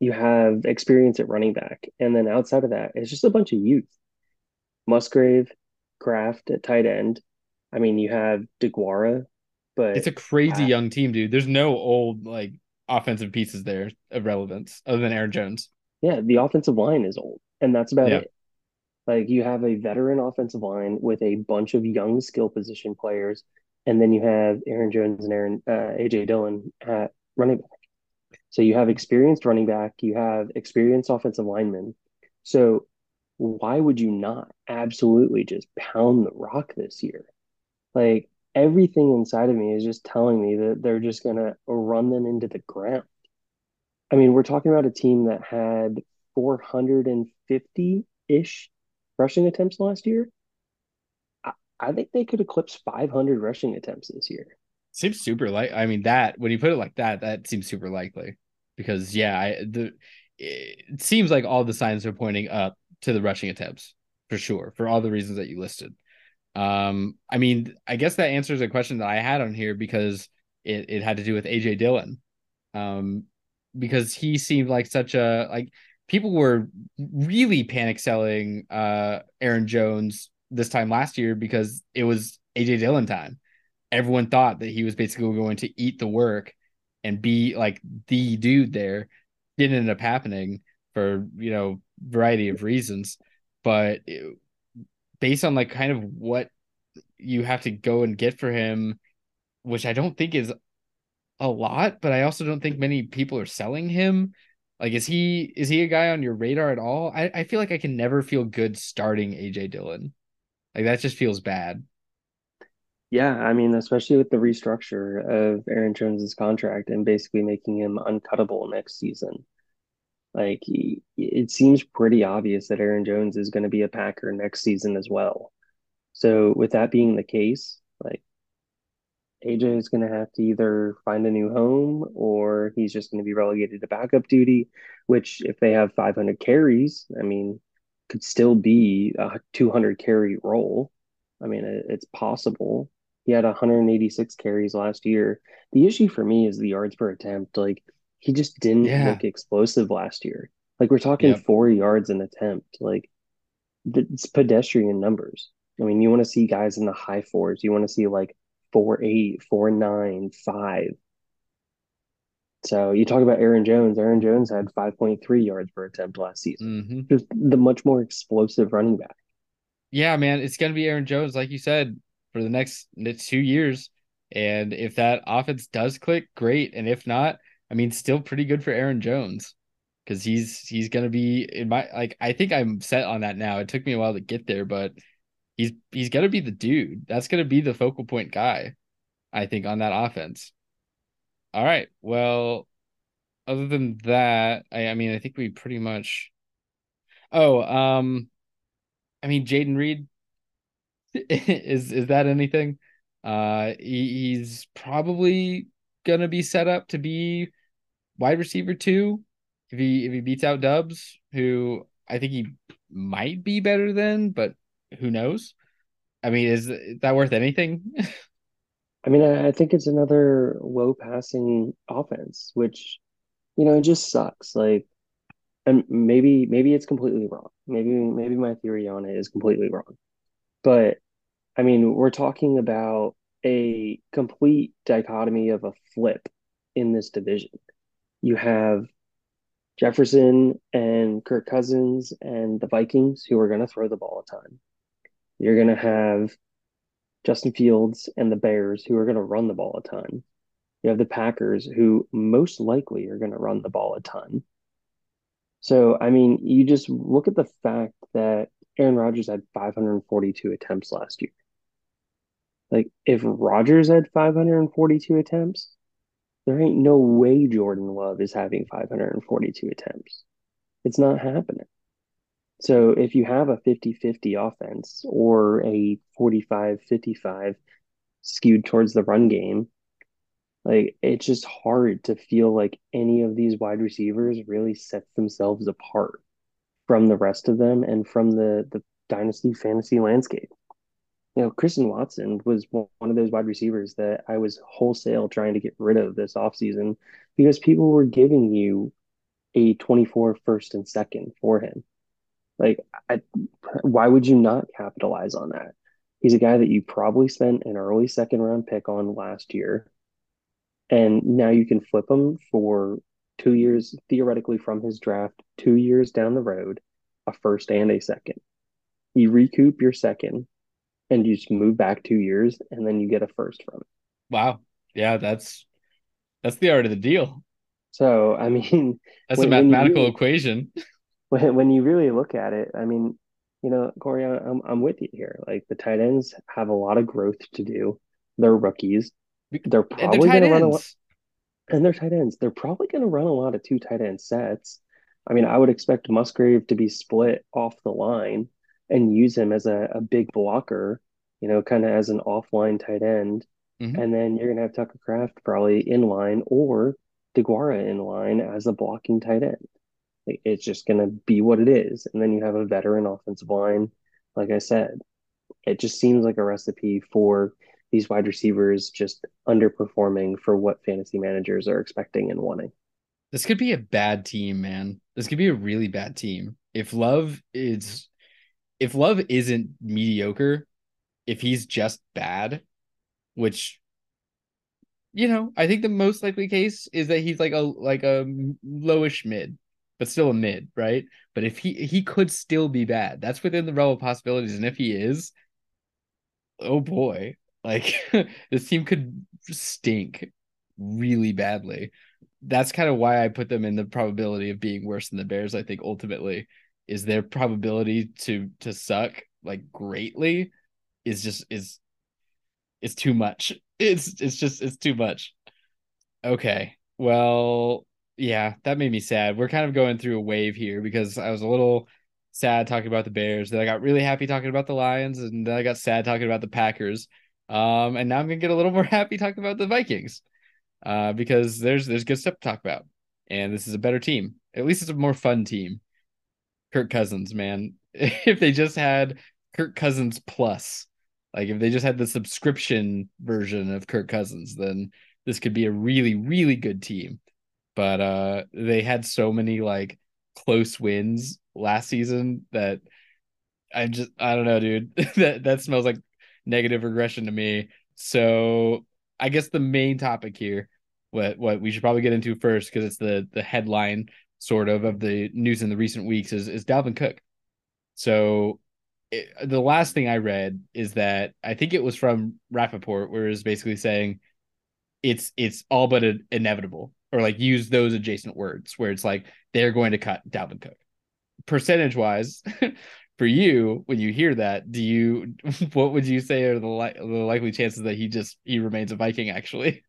you have experience at running back, and then outside of that, it's just a bunch of youth. Musgrave, Kraft at tight end. I mean, you have DeGuara, but it's a crazy I, young team, dude. There's no old like offensive pieces there of relevance other than Aaron Jones. Yeah, the offensive line is old, and that's about yeah. it. Like you have a veteran offensive line with a bunch of young skill position players, and then you have Aaron Jones and Aaron uh, A J Dillon at running back. So you have experienced running back, you have experienced offensive linemen. So why would you not absolutely just pound the rock this year? Like everything inside of me is just telling me that they're just going to run them into the ground. I mean, we're talking about a team that had four hundred fifty-ish rushing attempts last year. I, I think they could eclipse five hundred rushing attempts this year. Seems super like, I mean, that when you put it like that, that seems super likely because yeah, I, the, it seems like all the signs are pointing up to the rushing attempts for sure, for all the reasons that you listed. Um, I mean, I guess that answers a question that I had on here because it, it had to do with A J Dillon. Um, because he seemed like such a, like people were really panic selling uh, Aaron Jones this time last year because it was A J Dillon time. Everyone thought that he was basically going to eat the work and be like the dude there. Didn't end up happening for, you know, variety of reasons, but it, based on like kind of what you have to go and get for him, which I don't think is a lot, but I also don't think many people are selling him. Like, is he, is he a guy on your radar at all? I, I feel like I can never feel good starting A J Dillon. Like that just feels bad. Yeah. I mean, especially with the restructure of Aaron Jones's contract and basically making him uncuttable next season. Like, he, it seems pretty obvious that Aaron Jones is going to be a Packer next season as well. So with that being the case, like, A J is going to have to either find a new home or he's just going to be relegated to backup duty, which if they have five hundred carries, I mean, could still be a two hundred carry role. I mean, it's possible. He had one hundred eighty-six carries last year. The issue for me is the yards per attempt. Like, he just didn't yeah. look explosive last year. Like, we're talking yep. four yards an attempt. Like, it's pedestrian numbers. I mean, you want to see guys in the high fours. You want to see, like, four eight, four nine, five. So you talk about Aaron Jones. Aaron Jones had five point three yards per attempt last season. Mm-hmm. Just the much more explosive running back. Yeah, man, it's going to be Aaron Jones, like you said, for the next, next two years. And if that offense does click, great. And if not, I mean, still pretty good for Aaron Jones, because he's he's going to be in my, like, I think I'm set on that now. It took me a while to get there, but he's he's going to be the dude. That's going to be the focal point guy, I think, on that offense. All right. Well, other than that, I, I mean, I think we pretty much. Oh, um, I mean, Jaden Reed, is is that anything? Uh, he, he's probably gonna be set up to be wide receiver two if he if he beats out Dubs, who I think he might be better than, but who knows? I mean, is, is that worth anything? I mean, I think it's another low-passing offense, which, you know, it just sucks. Like, and maybe maybe it's completely wrong. Maybe maybe my theory on it is completely wrong. But, I mean, we're talking about a complete dichotomy of a flip in this division. You have Jefferson and Kirk Cousins and the Vikings, who are going to throw the ball a ton. You're going to have Justin Fields and the Bears, who are going to run the ball a ton. You have the Packers, who most likely are going to run the ball a ton. So, I mean, you just look at the fact that Aaron Rodgers had five hundred forty-two attempts last year. Like, if Rodgers had five hundred forty-two attempts, there ain't no way Jordan Love is having five hundred forty-two attempts. It's not happening. So if you have a fifty-fifty offense or a forty-five fifty-five skewed towards the run game, like, it's just hard to feel like any of these wide receivers really set themselves apart from the rest of them and from the, the dynasty fantasy landscape. You know, Christian Watson was one of those wide receivers that I was wholesale trying to get rid of this offseason because people were giving you a twenty-four first and second for him. Like, I, why would you not capitalize on that? He's a guy that you probably spent an early second-round pick on last year, and now you can flip him for two years, theoretically from his draft, two years down the road, a first and a second. You recoup your second, and you just move back two years, and then you get a first from it. Wow. Yeah, that's that's the art of the deal. So, I mean... That's when, a mathematical you, equation. When when you really look at it, I mean, you know, Corey, I'm I'm with you here. Like, the tight ends have a lot of growth to do. They're rookies. They're probably going to run a lot. And they're tight ends. They're probably going to run a lot of two tight end sets. I mean, I would expect Musgrave to be split off the line and use him as a, a big blocker, you know, kind of as an offline tight end. Mm-hmm. And then you're going to have Tucker Kraft probably in line or DeGuara in line as a blocking tight end. It's just going to be what it is. And then you have a veteran offensive line. Like I said, it just seems like a recipe for these wide receivers just underperforming for what fantasy managers are expecting and wanting. This could be a bad team, man. This could be a really bad team. If Love is, if Love isn't mediocre, if he's just bad, which, you know, I think the most likely case is that he's like a, like a lowish mid, but still a mid, right? But if he he could still be bad, that's within the realm of possibilities. And if he is, oh boy, like this team could stink really badly. That's kind of why I put them in the probability of being worse than the Bears. I think ultimately is their probability to to suck like greatly is just is is too much. It's it's just it's too much. Okay, well. Yeah, that made me sad. We're kind of going through a wave here because I was a little sad talking about the Bears. Then I got really happy talking about the Lions, and then I got sad talking about the Packers. Um, and now I'm gonna get a little more happy talking about the Vikings, uh, because there's there's good stuff to talk about, and this is a better team. At least it's a more fun team. Kirk Cousins, man. If they just had Kirk Cousins Plus, like if they just had the subscription version of Kirk Cousins, then this could be a really really good team. But uh, they had so many like close wins last season that I just I don't know, dude. that that smells like negative regression to me. So I guess the main topic here what what we should probably get into first, because it's the the headline sort of of the news in the recent weeks, is is Dalvin Cook. So it, the last thing I read is that I think it was from Rappaport, where it was basically saying it's it's all but a, inevitable, or like use those adjacent words where it's like they're going to cut Dalvin Cook. Percentage wise, for you, when you hear that, do you what would you say are the li- the likely chances that he just he remains a Viking? Actually,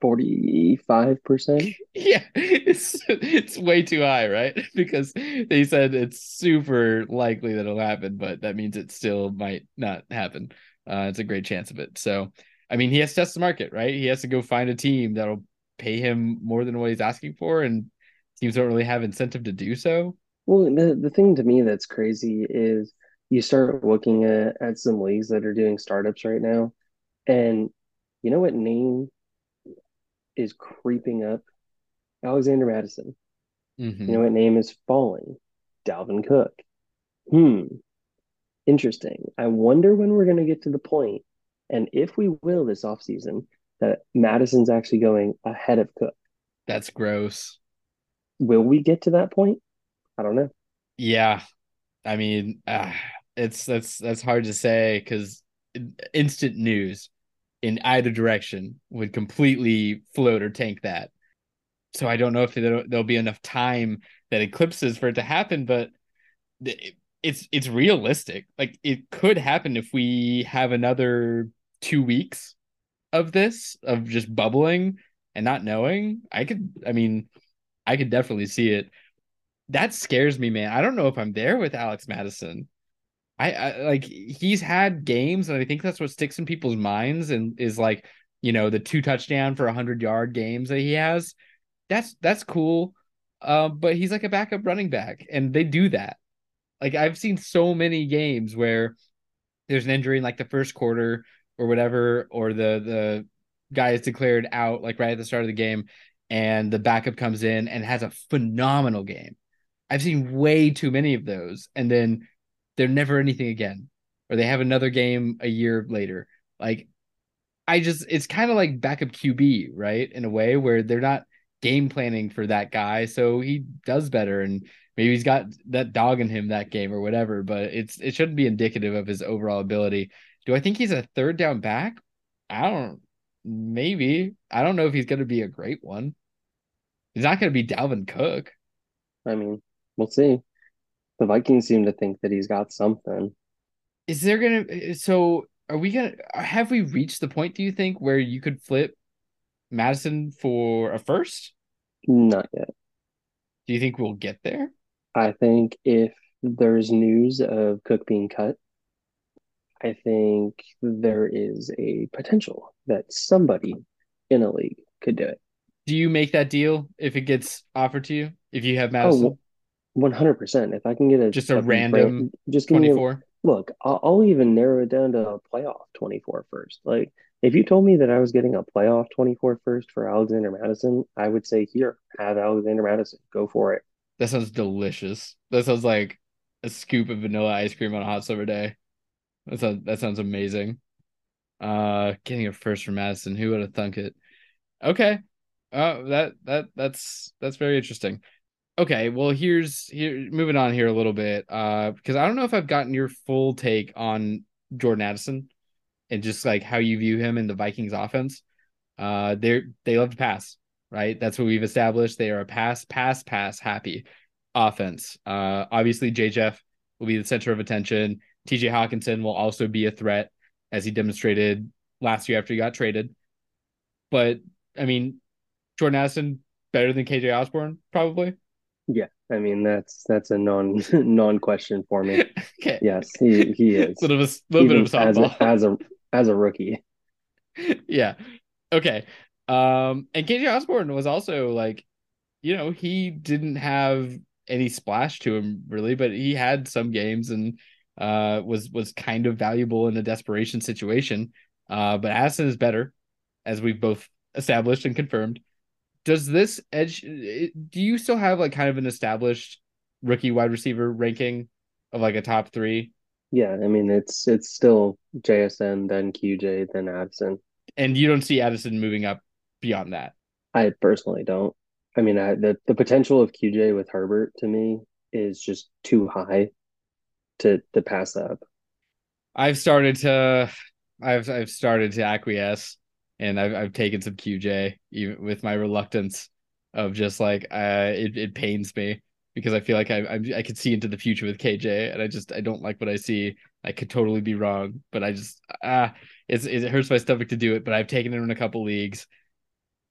forty-five percent. Yeah, it's it's way too high, right? Because they said it's super likely that it'll happen, but that means it still might not happen. Uh, it's a great chance of it. So, I mean, he has to test the market, right? He has to go find a team that'll pay him more than what he's asking for, and teams don't really have incentive to do so. Well, the, the thing to me that's crazy is you start looking at, at some leagues that are doing startups right now, and you know what name is creeping up? Alexander Mattison. Mm-hmm. You know what name is falling? Dalvin Cook. Hmm. Interesting. I wonder when we're going to get to the point, and if we will this offseason, that Madison's actually going ahead of Cook. That's gross. Will we get to that point? I don't know. Yeah. I mean, uh, it's that's that's hard to say, because instant news in either direction would completely float or tank that. So I don't know if there'll, there'll be enough time that eclipses for it to happen, but it's it's realistic. Like, it could happen if we have another two weeks of this, of just bubbling and not knowing. I could, I mean, I could definitely see it. That scares me, man. I don't know if I'm there with Alex Mattison. I, I like he's had games, and I think that's what sticks in people's minds, and is like, you know, the two touchdown for a hundred yard games that he has. That's that's cool, uh, but he's like a backup running back, and they do that. Like, I've seen so many games where there's an injury in like the first quarter or whatever, or the the guy is declared out like right at the start of the game, and the backup comes in and has a phenomenal game. I've seen way too many of those, and then they're never anything again, or they have another game a year later. Like, I just, it's kind of like backup Q B, right? In a way where they're not game planning for that guy, so he does better, and maybe he's got that dog in him that game or whatever, but it's, it shouldn't be indicative of his overall ability. Do I think he's a third down back? I don't, maybe. I don't know if he's going to be a great one. He's not going to be Dalvin Cook. I mean, we'll see. The Vikings seem to think that he's got something. Is there going to... So, are we going to... Have we reached the point, do you think, where you could flip Madison for a first? Not yet. Do you think we'll get there? I think if there's news of Cook being cut, I think there is a potential that somebody in a league could do it. Do you make that deal if it gets offered to you? If you have Madison? Oh, one hundred percent. If I can get a just a, a random break, just give twenty-four. Me a, look, I'll, I'll even narrow it down to a playoff twenty-four first. Like, if you told me that I was getting a playoff twenty-four first for Alexander Mattison, I would say, here, have Alexander Mattison. Go for it. That sounds delicious. That sounds like a scoop of vanilla ice cream on a hot summer day. That sounds, that sounds amazing. Uh, getting a first for Madison. Who would have thunk it? Okay. Oh, that that that's that's very interesting. Okay, well, here's here moving on here a little bit, uh, because I don't know if I've gotten your full take on Jordan Addison and just like how you view him in the Vikings offense. Uh, they they love to pass, right? That's what we've established. They are a pass, pass, pass happy offense. Uh, obviously, J J will be the center of attention. T J Hockenson will also be a threat, as he demonstrated last year after he got traded. But I mean, Jordan Addison better than K J Osborne, probably. Yeah, I mean, that's that's a non non question for me. Okay. Yes, he, he is. A little, of a, little bit of a softball. As a, as a as a rookie. Yeah. Okay. Um, and K J Osborne was also like, you know, he didn't have any splash to him really, but he had some games and uh was was kind of valuable in a desperation situation. Uh, but Addison is better, as we've both established and confirmed. Does this edge, do you still have like kind of an established rookie wide receiver ranking of like a top three? Yeah, I mean, it's it's still J S N, then Q J, then Addison. And you don't see Addison moving up beyond that? I personally don't. I mean, I, the, the potential of Q J with Herbert to me is just too high to to pass up. I've started to I've I've started to acquiesce, and I've I've taken some Q J even with my reluctance of just like uh it, it pains me because I feel like I I I could see into the future with K J, and I just I don't like what I see. I could totally be wrong, but I just ah it's it hurts my stomach to do it, but I've taken him in a couple leagues.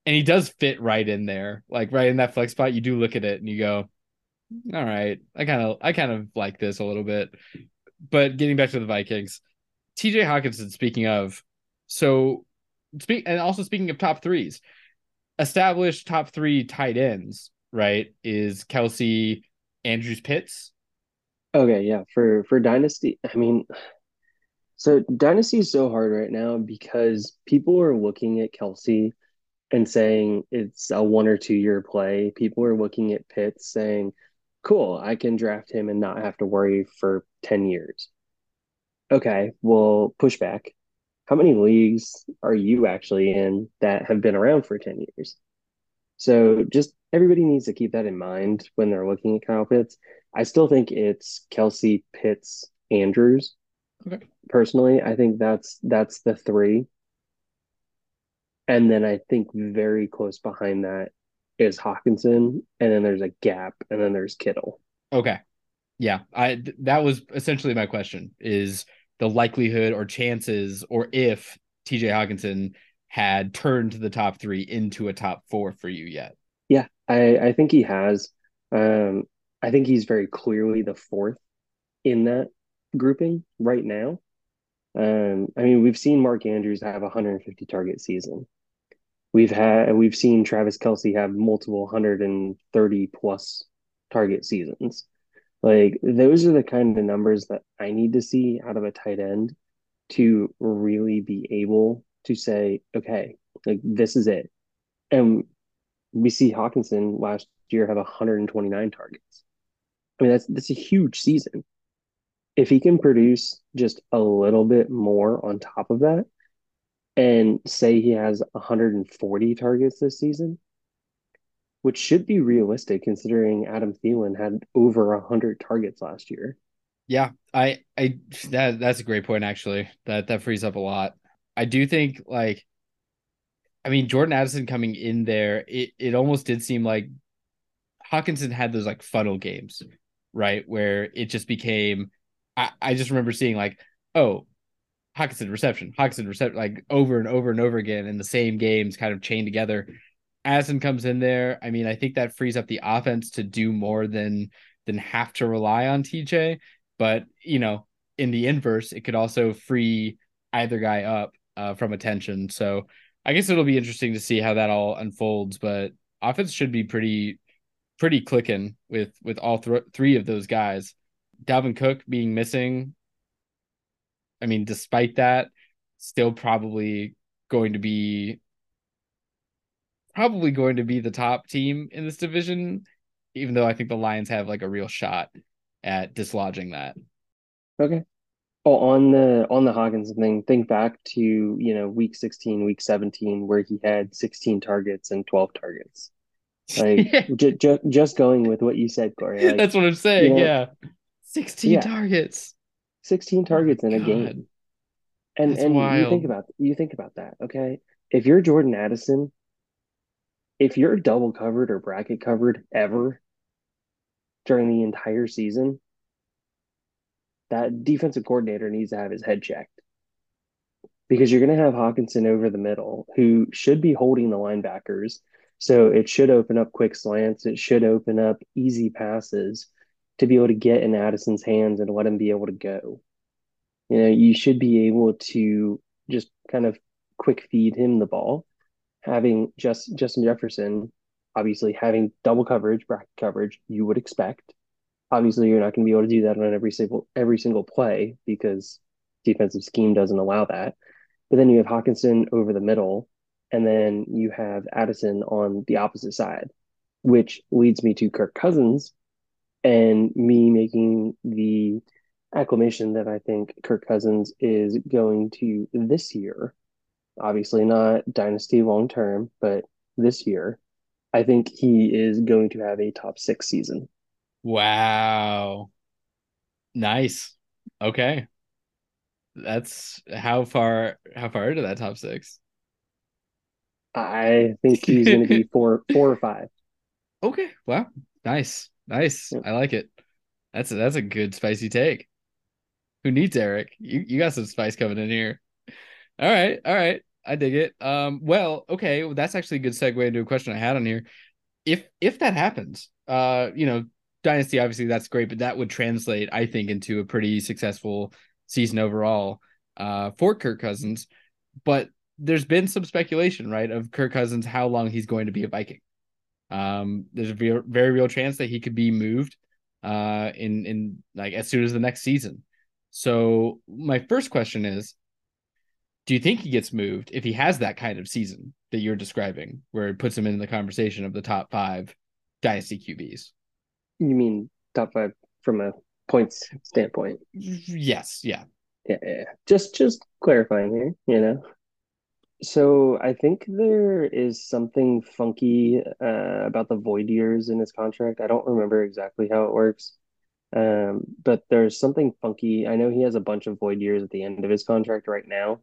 And he does fit right in there, like right in that flex spot. You do look at it and you go, all right, I kind of I kind of like this a little bit. But getting back to the Vikings, T J Hockenson, speaking of, so speak and also speaking of top threes, established top three tight ends, right, is Kelsey, Andrews, Pitts. Okay, yeah, for for Dynasty, I mean, so Dynasty is so hard right now because people are looking at Kelsey and saying it's a one or two year play. People are looking at Pitts saying, cool, I can draft him and not have to worry for ten years. Okay, well, push back. How many leagues are you actually in that have been around for ten years? So just everybody needs to keep that in mind when they're looking at Kyle Pitts. I still think it's Kelsey, Pitts, Andrews. Okay. Personally, I think that's that's the three. And then I think very close behind that is Hockenson, and then there's a gap, and then there's Kittle. Okay, yeah, I th- that was essentially my question: is the likelihood or chances, or if T J Hockenson had turned the top three into a top four for you yet? Yeah, I, I think he has. Um, I think he's very clearly the fourth in that grouping right now. Um, I mean, we've seen Mark Andrews have a one hundred fifty target season. We've had we've seen Travis Kelce have multiple one hundred thirty plus target seasons. Like, those are the kind of numbers that I need to see out of a tight end to really be able to say, okay, like, this is it. And we see Hockenson last year have one hundred twenty-nine targets. I mean, that's that's a huge season. If he can produce just a little bit more on top of that, and say he has one hundred forty targets this season, which should be realistic considering Adam Thielen had over one hundred targets last year. Yeah, I, I that that's a great point actually. That that frees up a lot. I do think, like, I mean, Jordan Addison coming in there, it it almost did seem like Hockenson had those like funnel games, right, where it just became. I, I just remember seeing like, oh, Hockenson reception, Hockenson reception, like over and over and over again in the same games kind of chained together. Addison comes in there. I mean, I think that frees up the offense to do more than than have to rely on T J. But, you know, in the inverse, it could also free either guy up uh, from attention. So I guess it'll be interesting to see how that all unfolds. But offense should be pretty, pretty clicking with with all th- three of those guys. Dalvin Cook being missing, I mean, despite that, still probably going to be probably going to be the top team in this division, even though I think the Lions have like a real shot at dislodging that. Okay. Oh, on the on the Hockenson thing, think back to, you know, week sixteen, week seventeen, where he had sixteen targets and twelve targets. Like, yeah. ju- ju- just going with what you said, Corey. Like, that's what I'm saying. You know, yeah. sixteen yeah. targets. sixteen targets oh in a God. game. And that's and wild. you think about you think about that, okay? If you're Jordan Addison, if you're double covered or bracket covered ever during the entire season, that defensive coordinator needs to have his head checked. Because you're going to have Hockenson over the middle, who should be holding the linebackers. So it should open up quick slants. It should open up easy passes to be able to get in Addison's hands and let him be able to go. You know, you should be able to just kind of quick feed him the ball. Having just Justin Jefferson, obviously having double coverage, bracket coverage, you would expect. Obviously, you're not going to be able to do that on every single every single play because defensive scheme doesn't allow that. But then you have Hockenson over the middle, and then you have Addison on the opposite side, which leads me to Kirk Cousins. And me making the acclamation that I think Kirk Cousins is going to this year. Obviously not dynasty long-term, but this year, I think he is going to have a top six season. Wow. Nice. Okay. That's how far, how far into that top six? I think he's going to be four, four or five. Okay. Wow. Nice. Nice. Yeah. I like it. That's a, that's a good spicy take. Who needs Eric? You, you got some spice coming in here. All right. All right. I dig it. Um, well, okay. Well, that's actually a good segue into a question I had on here. If, if that happens, uh, you know, Dynasty, obviously that's great, but that would translate, I think, into a pretty successful season overall uh, for Kirk Cousins. But there's been some speculation, right, of Kirk Cousins, how long he's going to be a Viking. Um, there's a very, very real chance that he could be moved uh, in, in like as soon as the next season. So my first question is, do you think he gets moved if he has that kind of season that you're describing, where it puts him in the conversation of the top five Dynasty Q Bs? You mean top five from a points standpoint? Yes. Yeah. Yeah. yeah. Just, just clarifying here, you know? So I think there is something funky uh, about the void years in his contract. I don't remember exactly how it works, um, but there's something funky. I know he has a bunch of void years at the end of his contract right now.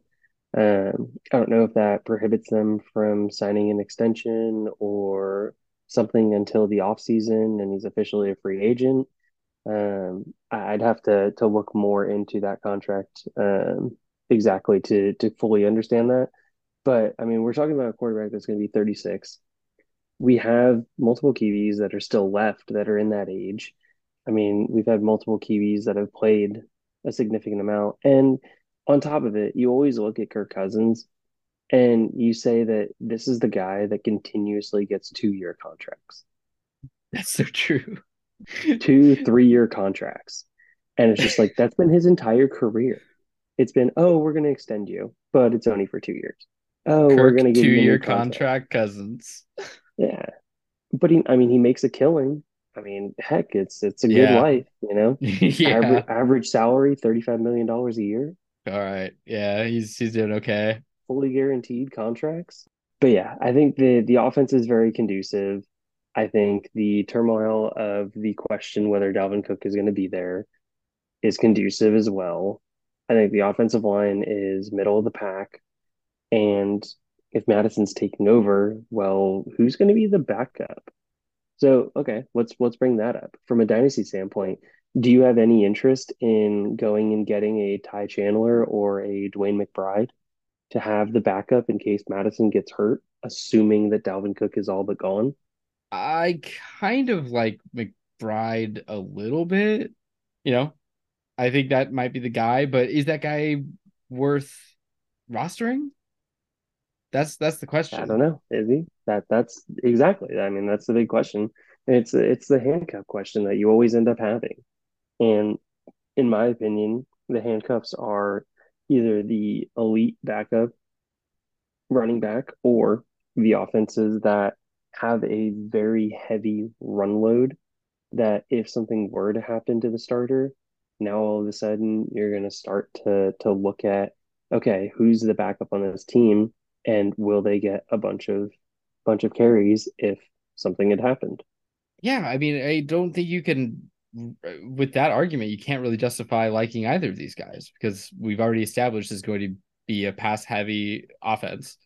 Um, I don't know if that prohibits them from signing an extension or something until the offseason and he's officially a free agent. Um, I'd have to, to look more into that contract um, exactly to, to fully understand that. But, I mean, we're talking about a quarterback that's going to be thirty-six. We have multiple Q Bs that are still left that are in that age. I mean, we've had multiple Q Bs that have played a significant amount. And on top of it, you always look at Kirk Cousins and you say that this is the guy that continuously gets two-year contracts. That's so true. Two, three-year contracts. And it's just like, that's been his entire career. It's been, oh, we're going to extend you, but it's only for two years. Oh, Kirk, we're going to give you two-year contract, Cousins. Yeah, but he, I mean, he makes a killing. I mean, heck, it's it's a good yeah. life, you know. yeah. Aver- average salary thirty-five million dollars a year. All right, yeah, he's he's doing okay. Fully guaranteed contracts, but yeah, I think the the offense is very conducive. I think the turmoil of the question whether Dalvin Cook is going to be there is conducive as well. I think the offensive line is middle of the pack. And if Madison's taking over, well, who's going to be the backup? So, okay, let's let's bring that up. From a dynasty standpoint, do you have any interest in going and getting a Ty Chandler or a Dwayne McBride to have the backup in case Madison gets hurt, assuming that Dalvin Cook is all but gone? I kind of like McBride a little bit. You know, I think that might be the guy, but is that guy worth rostering? That's that's the question. I don't know. Is he? That that's exactly. I mean, that's the big question. And it's it's the handcuff question that you always end up having. And in my opinion, the handcuffs are either the elite backup running back or the offenses that have a very heavy run load that if something were to happen to the starter, now all of a sudden you're gonna start to to look at, okay, who's the backup on this team? And will they get a bunch of bunch of carries if something had happened? Yeah, I mean, I don't think you can, with that argument, you can't really justify liking either of these guys because we've already established it's going to be a pass-heavy offense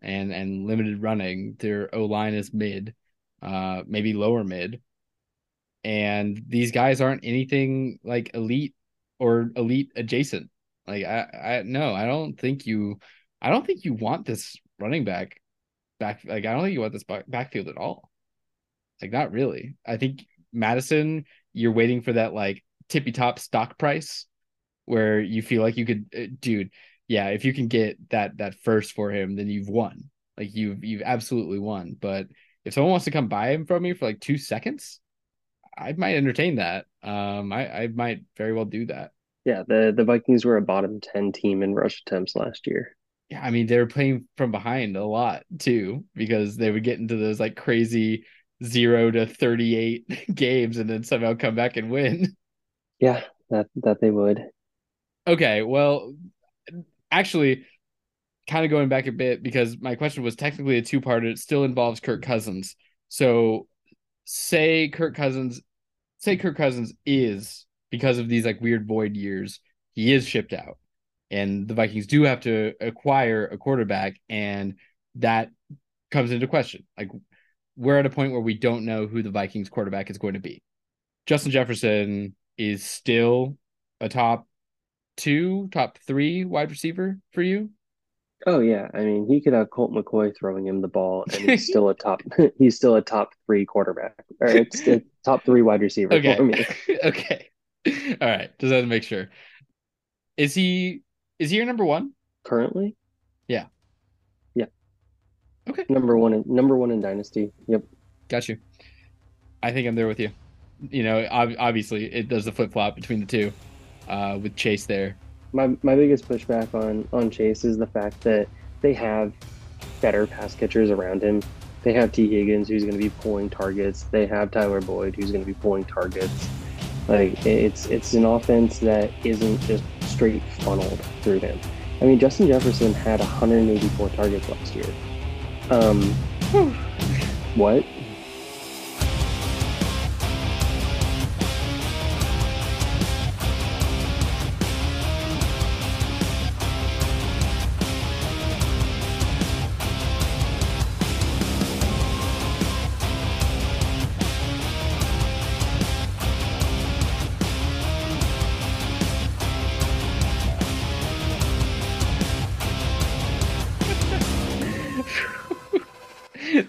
and, and limited running. Their O-line is mid, uh, maybe lower mid. And these guys aren't anything like elite or elite adjacent. Like, I, I no, I don't think you... I don't think you want this running back back. Like, I don't think you want this back, backfield at all. Like, not really. I think Madison, you're waiting for that like tippy top stock price where you feel like you could, uh, dude. Yeah. If you can get that, that first for him, then you've won. Like you've, you've absolutely won. But if someone wants to come buy him from you for like two seconds, I might entertain that. Um, I, I might very well do that. Yeah. The, the Vikings were a bottom ten team in rush attempts last year. Yeah, I mean, they were playing from behind a lot, too, because they would get into those, like, crazy zero to thirty-eight games and then somehow come back and win. Yeah, that, that they would. Okay, well, actually, kind of going back a bit because my question was technically a two-parter. It still involves Kirk Cousins. So say Kirk Cousins, say Kirk Cousins is, because of these like weird void years, he is shipped out. And the Vikings do have to acquire a quarterback, and that comes into question. Like, we're at a point where we don't know who the Vikings quarterback is going to be. Justin Jefferson is still a top two, top three wide receiver for you. Oh yeah, I mean, he could have Colt McCoy throwing him the ball, and he's still a top. He's still a top three quarterback, or it's a top three wide receiver. Okay, for me. Okay, all right. Just have to make sure. Is he is he your number one currently? Yeah. Okay. Number one, in, number one in Dynasty. Yep. Got you. I think I'm there with you. You know, ob- obviously it does the flip flop between the two, uh, with Chase there. My my biggest pushback on on Chase is the fact that they have better pass catchers around him. They have T Higgins, who's going to be pulling targets. They have Tyler Boyd, who's going to be pulling targets. Like it's it's an offense that isn't just straight funneled through him. I mean, Justin Jefferson had one hundred eighty-four targets last year. Um, what?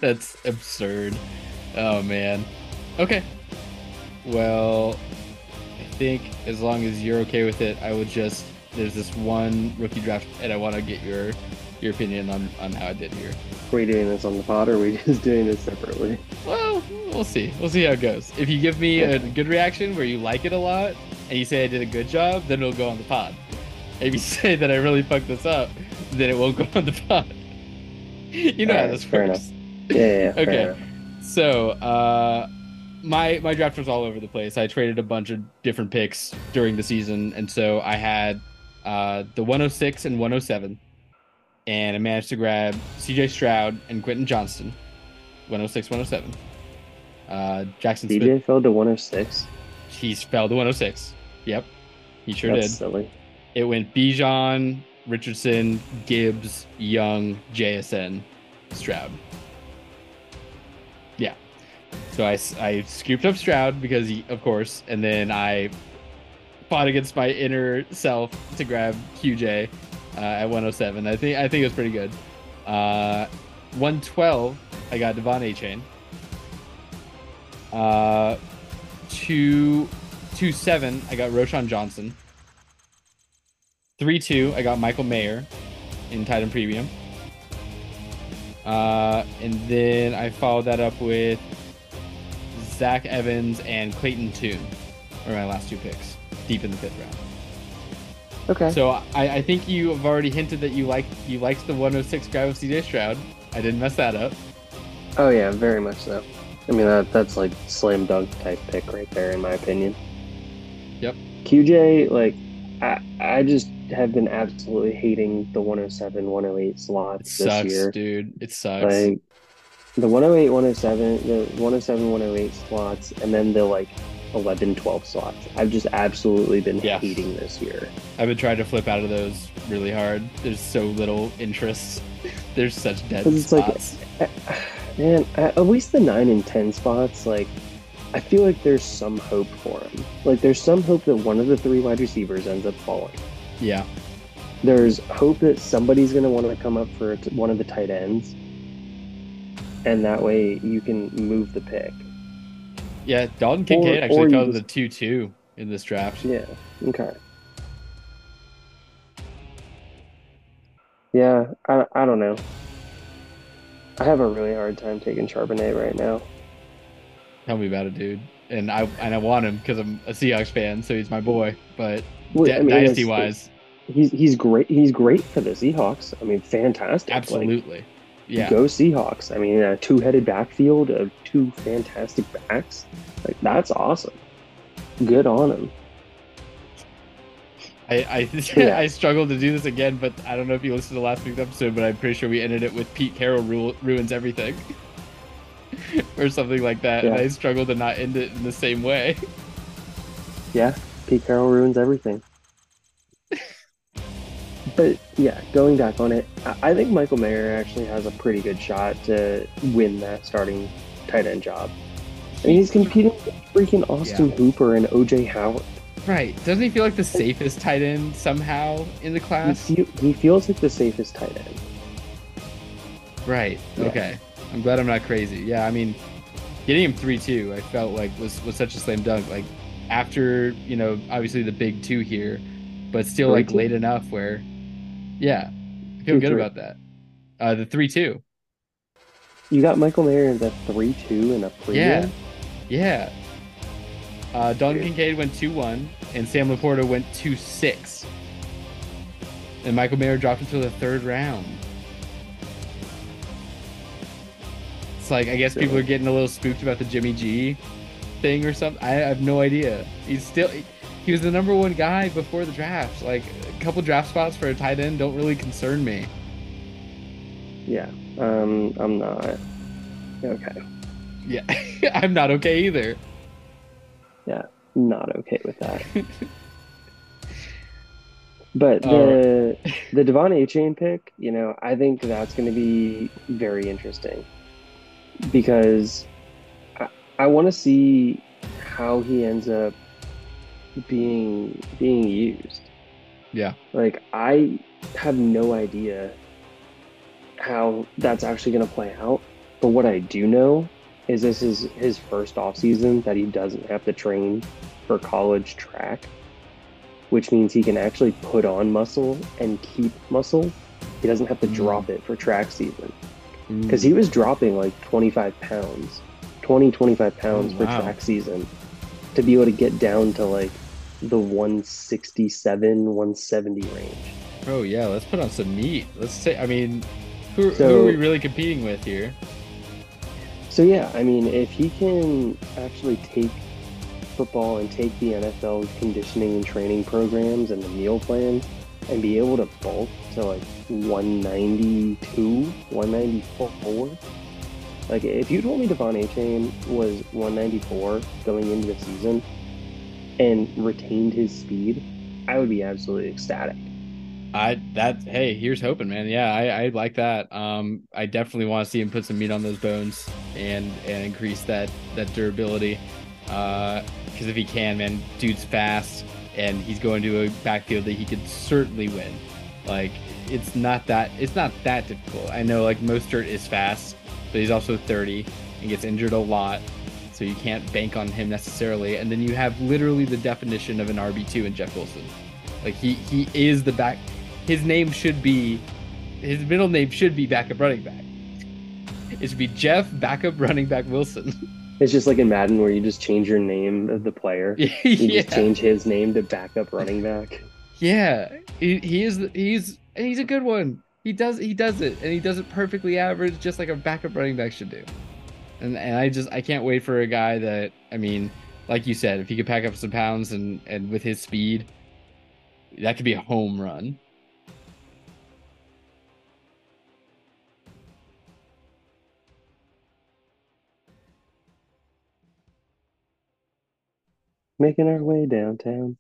That's absurd. Oh, man. Okay. Well, I think as long as you're okay with it, I would just... There's this one rookie draft, and I want to get your your opinion on, on how I did here. Are we doing this on the pod, or are we just doing this separately? Well, we'll see. We'll see how it goes. If you give me a good reaction where you like it a lot, and you say I did a good job, then it'll go on the pod. If you say that I really fucked this up, then it won't go on the pod. You know uh, how this works. Yeah, yeah. Okay. So, uh, my my draft was all over the place. I traded a bunch of different picks during the season, and so I had uh, the one oh six and one oh seven, and I managed to grab C J Stroud and Quentin Johnston, one oh six, one oh seven. Uh, Jaxon Smith. C J fell to one oh six. He's fell to one oh six. Yep, he sure That's did. Silly. It went Bijan, Richardson, Gibbs, Young, J S N, Stroud. Yeah. So I, I scooped up Stroud because he, of course, and then I fought against my inner self to grab Q J uh, at one oh seven. I think I think it was pretty good. Uh, one twelve, I got Devon Achane. Uh, two twenty-seven, I got Roschon Johnson. three two, I got Michael Mayer in tight end premium. Uh, and then I followed that up with Zach Evans and Clayton Tune are my last two picks, deep in the fifth round. Okay. So I, I think you have already hinted that you like you liked the one oh six grab of C J Stroud. I didn't mess that up. Oh yeah, very much so. I mean that that's like slam dunk type pick right there, in my opinion. Yep. Q J, like I I just. have been absolutely hating the one oh seven, one oh eight slots this sucks, year. Dude, it sucks. Like the one oh eight, one oh seven, the one oh seven, one oh eight slots, and then the like eleven, twelve slots. I've just absolutely been yeah. hating this year. I've been trying to flip out of those really hard. There's so little interest. There's such dead it's spots. Like, man, at least the nine and ten spots, like I feel like there's some hope for them. Like there's some hope that one of the three wide receivers ends up falling. Yeah. There's hope that somebody's going to want to come up for one of the tight ends. And that way you can move the pick. Yeah, Dalton Kincaid or, actually or fell to the two two in this draft. Yeah, okay. Yeah, I, I don't know. I have a really hard time taking Charbonnet right now. Tell me about it, dude. And I and I want him because I'm a Seahawks fan, so he's my boy, but... Well, I mean, dynasty wise, he's he's great. He's great for the Seahawks. I mean, fantastic. Absolutely, like, yeah. Go Seahawks. I mean, a two-headed backfield of two fantastic backs. Like that's awesome. Good on him. I I, yeah. I struggled to do this again, but I don't know if you listened to last week's episode, but I'm pretty sure we ended it with Pete Carroll ru- ruins everything. Or something like that. Yeah. And I struggled to not end it in the same way. Yeah, Pete Carroll ruins everything. But yeah, going back on it, I think Michael Mayer actually has a pretty good shot to win that starting tight end job. I mean, he's competing with freaking Austin yeah. Hooper and O J Howard. Right. Doesn't he feel like the safest tight end somehow in the class? He, he feels like the safest tight end. Right. Yeah. Okay. I'm glad I'm not crazy. Yeah, I mean, getting him three two, I felt like was, was such a slam dunk. Like, after, you know, obviously the big two here, but still, like, late enough where, yeah, I feel good about that. Uh, the three two. You got Michael Mayer as a three two and a preview? Yeah, yeah. Uh, Don Dude. Kincaid went two one, and Sam LaPorta went two six. And Michael Mayer dropped into the third round. It's like, I guess people are getting a little spooked about the Jimmy G thing or something. I have no idea. He's still... He was the number one guy before the draft. Like, a couple draft spots for a tight end don't really concern me. Yeah, um, I'm not okay. Yeah, I'm not okay either. Yeah, not okay with that. But the uh, the Devon Achane pick, you know, I think that's going to be very interesting because I, I want to see how he ends up being being used. Yeah, like I have no idea how that's actually going to play out, but what I do know is this is his first off season that he doesn't have to train for college track, which means he can actually put on muscle and keep muscle. He doesn't have to mm. drop it for track season, because mm. he was dropping like twenty-five pounds, twenty, twenty-five pounds oh, for wow. track season to be able to get down to like the one sixty-seven, one seventy range. Oh yeah, let's put on some meat. Let's say, I mean, who, so, who are we really competing with here? So yeah, I mean, if he can actually take football and take the N F L conditioning and training programs and the meal plan and be able to bulk to like one ninety-two, one ninety-four, like, if you told me Devon Achane was one ninety-four going into the season and retained his speed, I would be absolutely ecstatic. I that hey, here's hoping, man. Yeah, I, I like that. Um, I definitely want to see him put some meat on those bones and and increase that that durability. Because uh, if he can, man, dude's fast, and he's going to a backfield that he could certainly win. Like, it's not that it's not that difficult. I know, like, Mostert is fast, but he's also thirty and gets injured a lot, so you can't bank on him necessarily. And then you have literally the definition of an R B two in Jeff Wilson. Like, he he is the back. His name should be, his middle name should be backup running back. It should be Jeff backup running back Wilson. It's just like in Madden where you just change your name of the player. You yeah. just change his name to backup running back. Yeah, he, he is. He's and he's a good one. He does. He does it, and he does it perfectly average, just like a backup running back should do. And and I just I can't wait for a guy that, I mean, like you said, if he could pack up some pounds and and with his speed, that could be a home run. Making our way downtown.